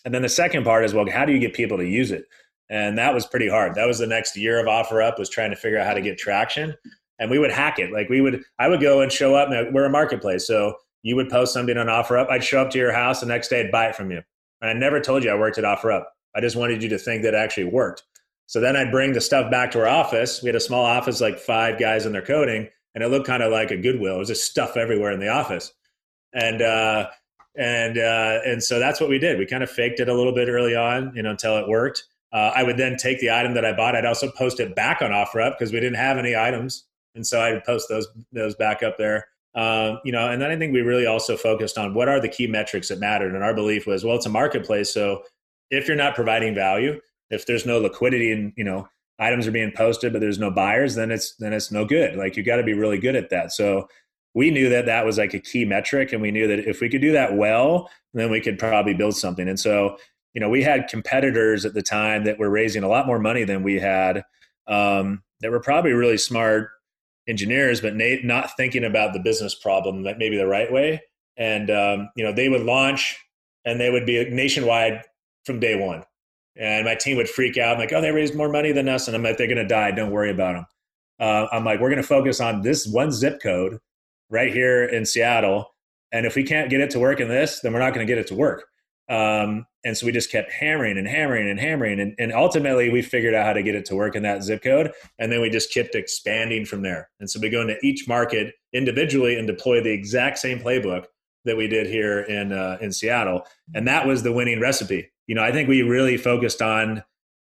And then the second part is, well, how do you get people to use it? And that was pretty hard. That was the next year of OfferUp was trying to figure out how to get traction. And we would hack it. Like we would, I would go and show up and we're a marketplace. So you would post something on OfferUp. I'd show up to your house the next day and buy it from you. And I never told you I worked at OfferUp. I just wanted you to think that it actually worked. So then I'd bring the stuff back to our office. We had a small office, like five guys in their coding, and it looked kind of like a Goodwill. It was just stuff everywhere in the office. And uh, and uh, and so that's what we did. We kind of faked it a little bit early on, you know, until it worked. Uh, I would then take the item that I bought. I'd also post it back on OfferUp because we didn't have any items. And so I'd post those those back up there. Um, you know, and then I think we really also focused on what are the key metrics that mattered. And our belief was, well, it's a marketplace. So if you're not providing value, if there's no liquidity in, you know, items are being posted, but there's no buyers, then it's, then it's no good. Like, you got to be really good at that. So we knew that that was like a key metric, and we knew that if we could do that well, then we could probably build something. And so, you know, we had competitors at the time that were raising a lot more money than we had, um, that were probably really smart engineers, but na- not thinking about the business problem that maybe the right way. And, um, you know, they would launch and they would be nationwide from day one. And my team would freak out. I'm like, oh, they raised more money than us. And I'm like, they're going to die. Don't worry about them. Uh, I'm like, we're going to focus on this one zip code right here in Seattle. And if we can't get it to work in this, then we're not going to get it to work. Um, and so we just kept hammering and hammering and hammering. And, and ultimately, we figured out how to get it to work in that zip code. And then we just kept expanding from there. And so we go into each market individually and deploy the exact same playbook that we did here in uh, in Seattle. And that was the winning recipe. You know, I think we really focused on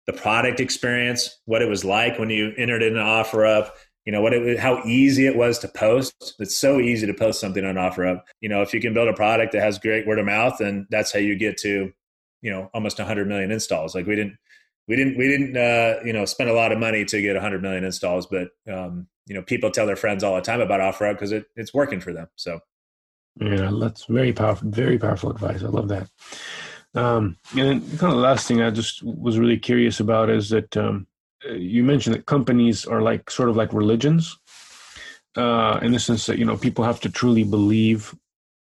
the product experience, what it was like when you entered in an OfferUp, you know, what it, how easy it was to post. It's so easy to post something on OfferUp. You know, if you can build a product that has great word of mouth, then that's how you get to, you know, almost one hundred million installs. Like we didn't, we didn't, we didn't, uh, you know, spend a lot of money to get one hundred million installs, but um, you know, people tell their friends all the time about OfferUp because it, it's working for them. So. Yeah, that's very powerful, very powerful advice. I love that. Um, and then kind of the last thing I just was really curious about is that um, you mentioned that companies are like sort of like religions uh, in the sense that, you know, people have to truly believe.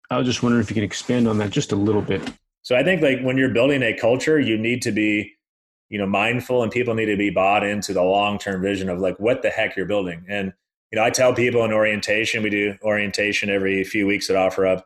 I was just wondering if you can expand on that just a little bit. So I think like when you're building a culture, you need to be, you know, mindful, and people need to be bought into the long-term vision of like what the heck you're building. And you know, I tell people in orientation, we do orientation every few weeks at OfferUp.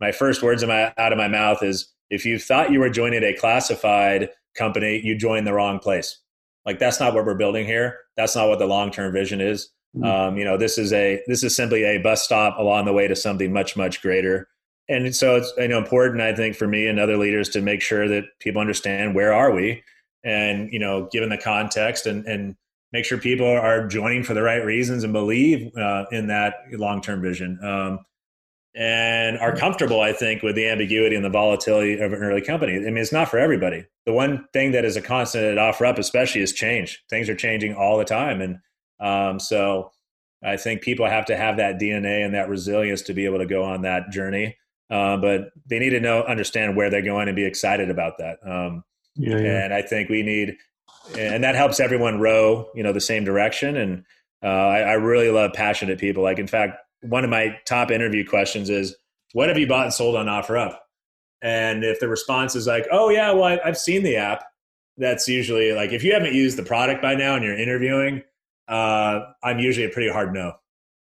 My first words in my, out of my mouth is, if you thought you were joining a classified company, you joined the wrong place. Like, that's not what we're building here. That's not what the long-term vision is. Mm-hmm. Um, you know, this is a this is simply a bus stop along the way to something much, much greater. And so it's, you know, important, I think, for me and other leaders to make sure that people understand where are we, and, you know, given the context, and and make sure people are joining for the right reasons and believe uh, in that long-term vision, um, and are comfortable, I think, with the ambiguity and the volatility of an early company. I mean, it's not for everybody. The one thing that is a constant at OfferUp especially is change. Things are changing all the time. And um, so I think people have to have that D N A and that resilience to be able to go on that journey. Uh, but they need to know, understand where they're going and be excited about that. Um, yeah, yeah. And I think we need... And that helps everyone row, you know, the same direction. And uh, I, I really love passionate people. Like, in fact, one of my top interview questions is, what have you bought and sold on OfferUp? And if the response is like, oh, yeah, well, I, I've seen the app. That's usually like, if you haven't used the product by now and you're interviewing, uh, I'm usually a pretty hard no.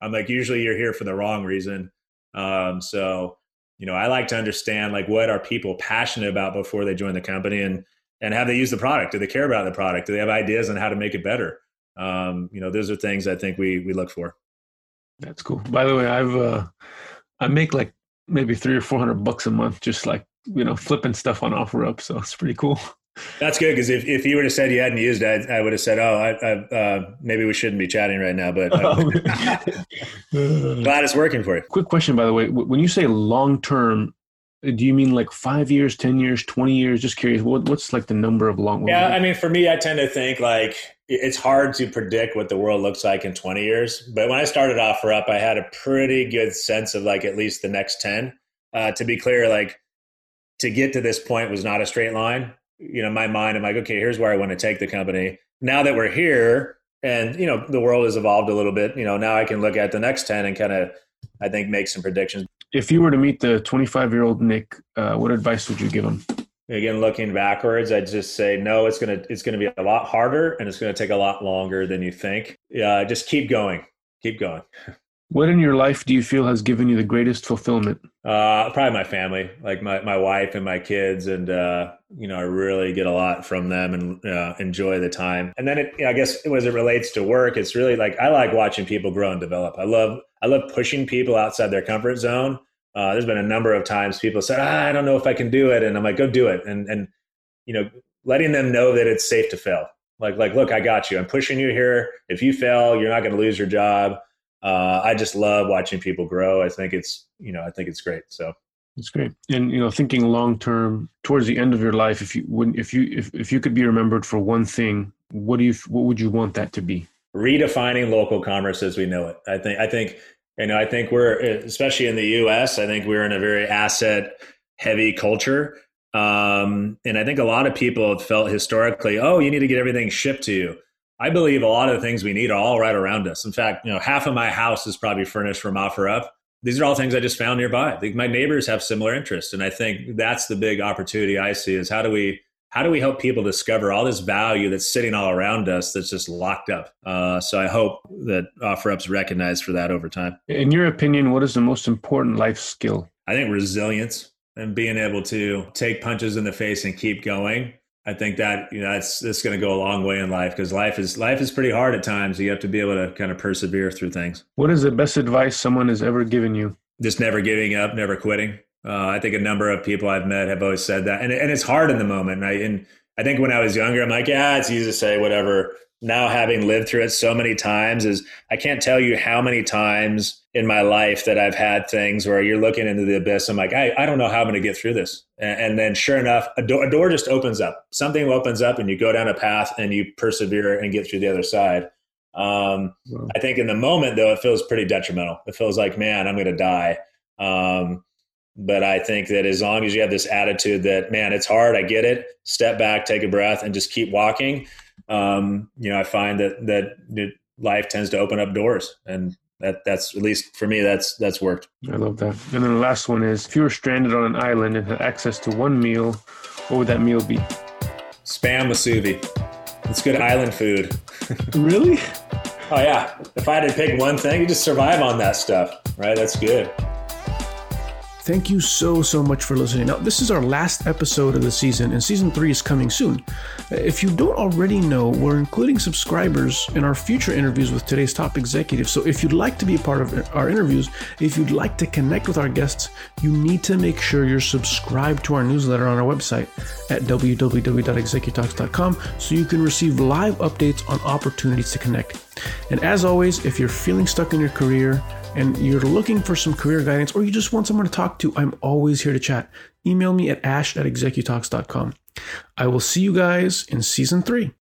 I'm like, usually you're here for the wrong reason. Um, so, you know, I like to understand, like, what are people passionate about before they join the company? And And have they used the product? Do they care about the product? Do they have ideas on how to make it better? Um, you know, those are things I think we we look for. That's cool. By the way, I've uh, I make like maybe three or four hundred bucks a month, just like, you know, flipping stuff on OfferUp. So it's pretty cool. That's good, because if, if you would have said you hadn't used it, I, I would have said, oh, I, I, uh, maybe we shouldn't be chatting right now. But uh, glad it's working for you. Quick question, by the way, when you say long term, do you mean like five years, ten years, twenty years? Just curious, what, what's like the number of long? Yeah, I mean, for me, I tend to think like it's hard to predict what the world looks like in twenty years. But when I started OfferUp, I had a pretty good sense of like at least the next ten. Uh, to be clear, like to get to this point was not a straight line. You know, in my mind, I'm like, okay, here's where I want to take the company. Now that we're here and, you know, the world has evolved a little bit, you know, now I can look at the next ten and kind of, I think, make some predictions. If you were to meet the twenty-five-year-old Nick, uh, what advice would you give him? Again, looking backwards, I'd just say, no, it's gonna it's gonna be a lot harder, and it's gonna take a lot longer than you think. Uh, just keep going, keep going. What in your life do you feel has given you the greatest fulfillment? Uh, probably my family, like my my wife and my kids, and uh, you know, I really get a lot from them and uh, enjoy the time. And then, it, you know, I guess as it relates to work, it's really like I like watching people grow and develop. I love. I love pushing people outside their comfort zone. Uh, there's been a number of times people said, ah, I don't know if I can do it. And I'm like, go do it. And, and you know, letting them know that it's safe to fail. Like, like, look, I got you. I'm pushing you here. If you fail, you're not going to lose your job. Uh, I just love watching people grow. I think it's, you know, I think it's great. So it's great. And, you know, thinking long term towards the end of your life, if you wouldn't, if you, if, if you could be remembered for one thing, what do you, what would you want that to be? Redefining local commerce as we know it. I think, I think, you know, I think we're, especially in the U S, I think we're in a very asset heavy culture. Um, and I think a lot of people have felt historically, oh, you need to get everything shipped to you. I believe a lot of the things we need are all right around us. In fact, you know, half of my house is probably furnished from OfferUp. These are all things I just found nearby. My neighbors have similar interests. And I think that's the big opportunity I see is how do we, how do we help people discover all this value that's sitting all around us that's just locked up? Uh, so I hope that OfferUp's recognized for that over time. In your opinion, what is the most important life skill? I think resilience and being able to take punches in the face and keep going. I think that, you know, that's, that's going to go a long way in life because life is, life is pretty hard at times. You have to be able to kind of persevere through things. What is the best advice someone has ever given you? Just never giving up, never quitting. Uh, I think a number of people I've met have always said that. And and it's hard in the moment. And I, and I think when I was younger, I'm like, yeah, it's easy to say whatever. Now, having lived through it so many times, is I can't tell you how many times in my life that I've had things where you're looking into the abyss. I'm like, I, I don't know how I'm going to get through this. And, and then sure enough, a, do- a door just opens up. Something opens up and you go down a path and you persevere and get through the other side. Um, wow. I think in the moment, though, it feels pretty detrimental. It feels like, man, I'm going to die. Um But I think that as long as you have this attitude that, man, it's hard, I get it, step back, take a breath, and just keep walking, um, you know, I find that that life tends to open up doors. And that that's, at least for me, that's that's worked. I love that. And then the last one is, if you were stranded on an island and had access to one meal, what would that meal be? Spam with sous vide. It's good island food. Really? Oh, yeah. If I had to pick one thing, you just survive on that stuff, right? That's good. Thank you so, so much for listening. Now, this is our last episode of the season, and season three is coming soon. If you don't already know, we're including subscribers in our future interviews with today's top executives. So if you'd like to be a part of our interviews, if you'd like to connect with our guests, you need to make sure you're subscribed to our newsletter on our website at w w w dot executalks dot com so you can receive live updates on opportunities to connect. And as always, if you're feeling stuck in your career, and you're looking for some career guidance, or you just want someone to talk to, I'm always here to chat. Email me at ash at executalks dot com. I will see you guys in season three.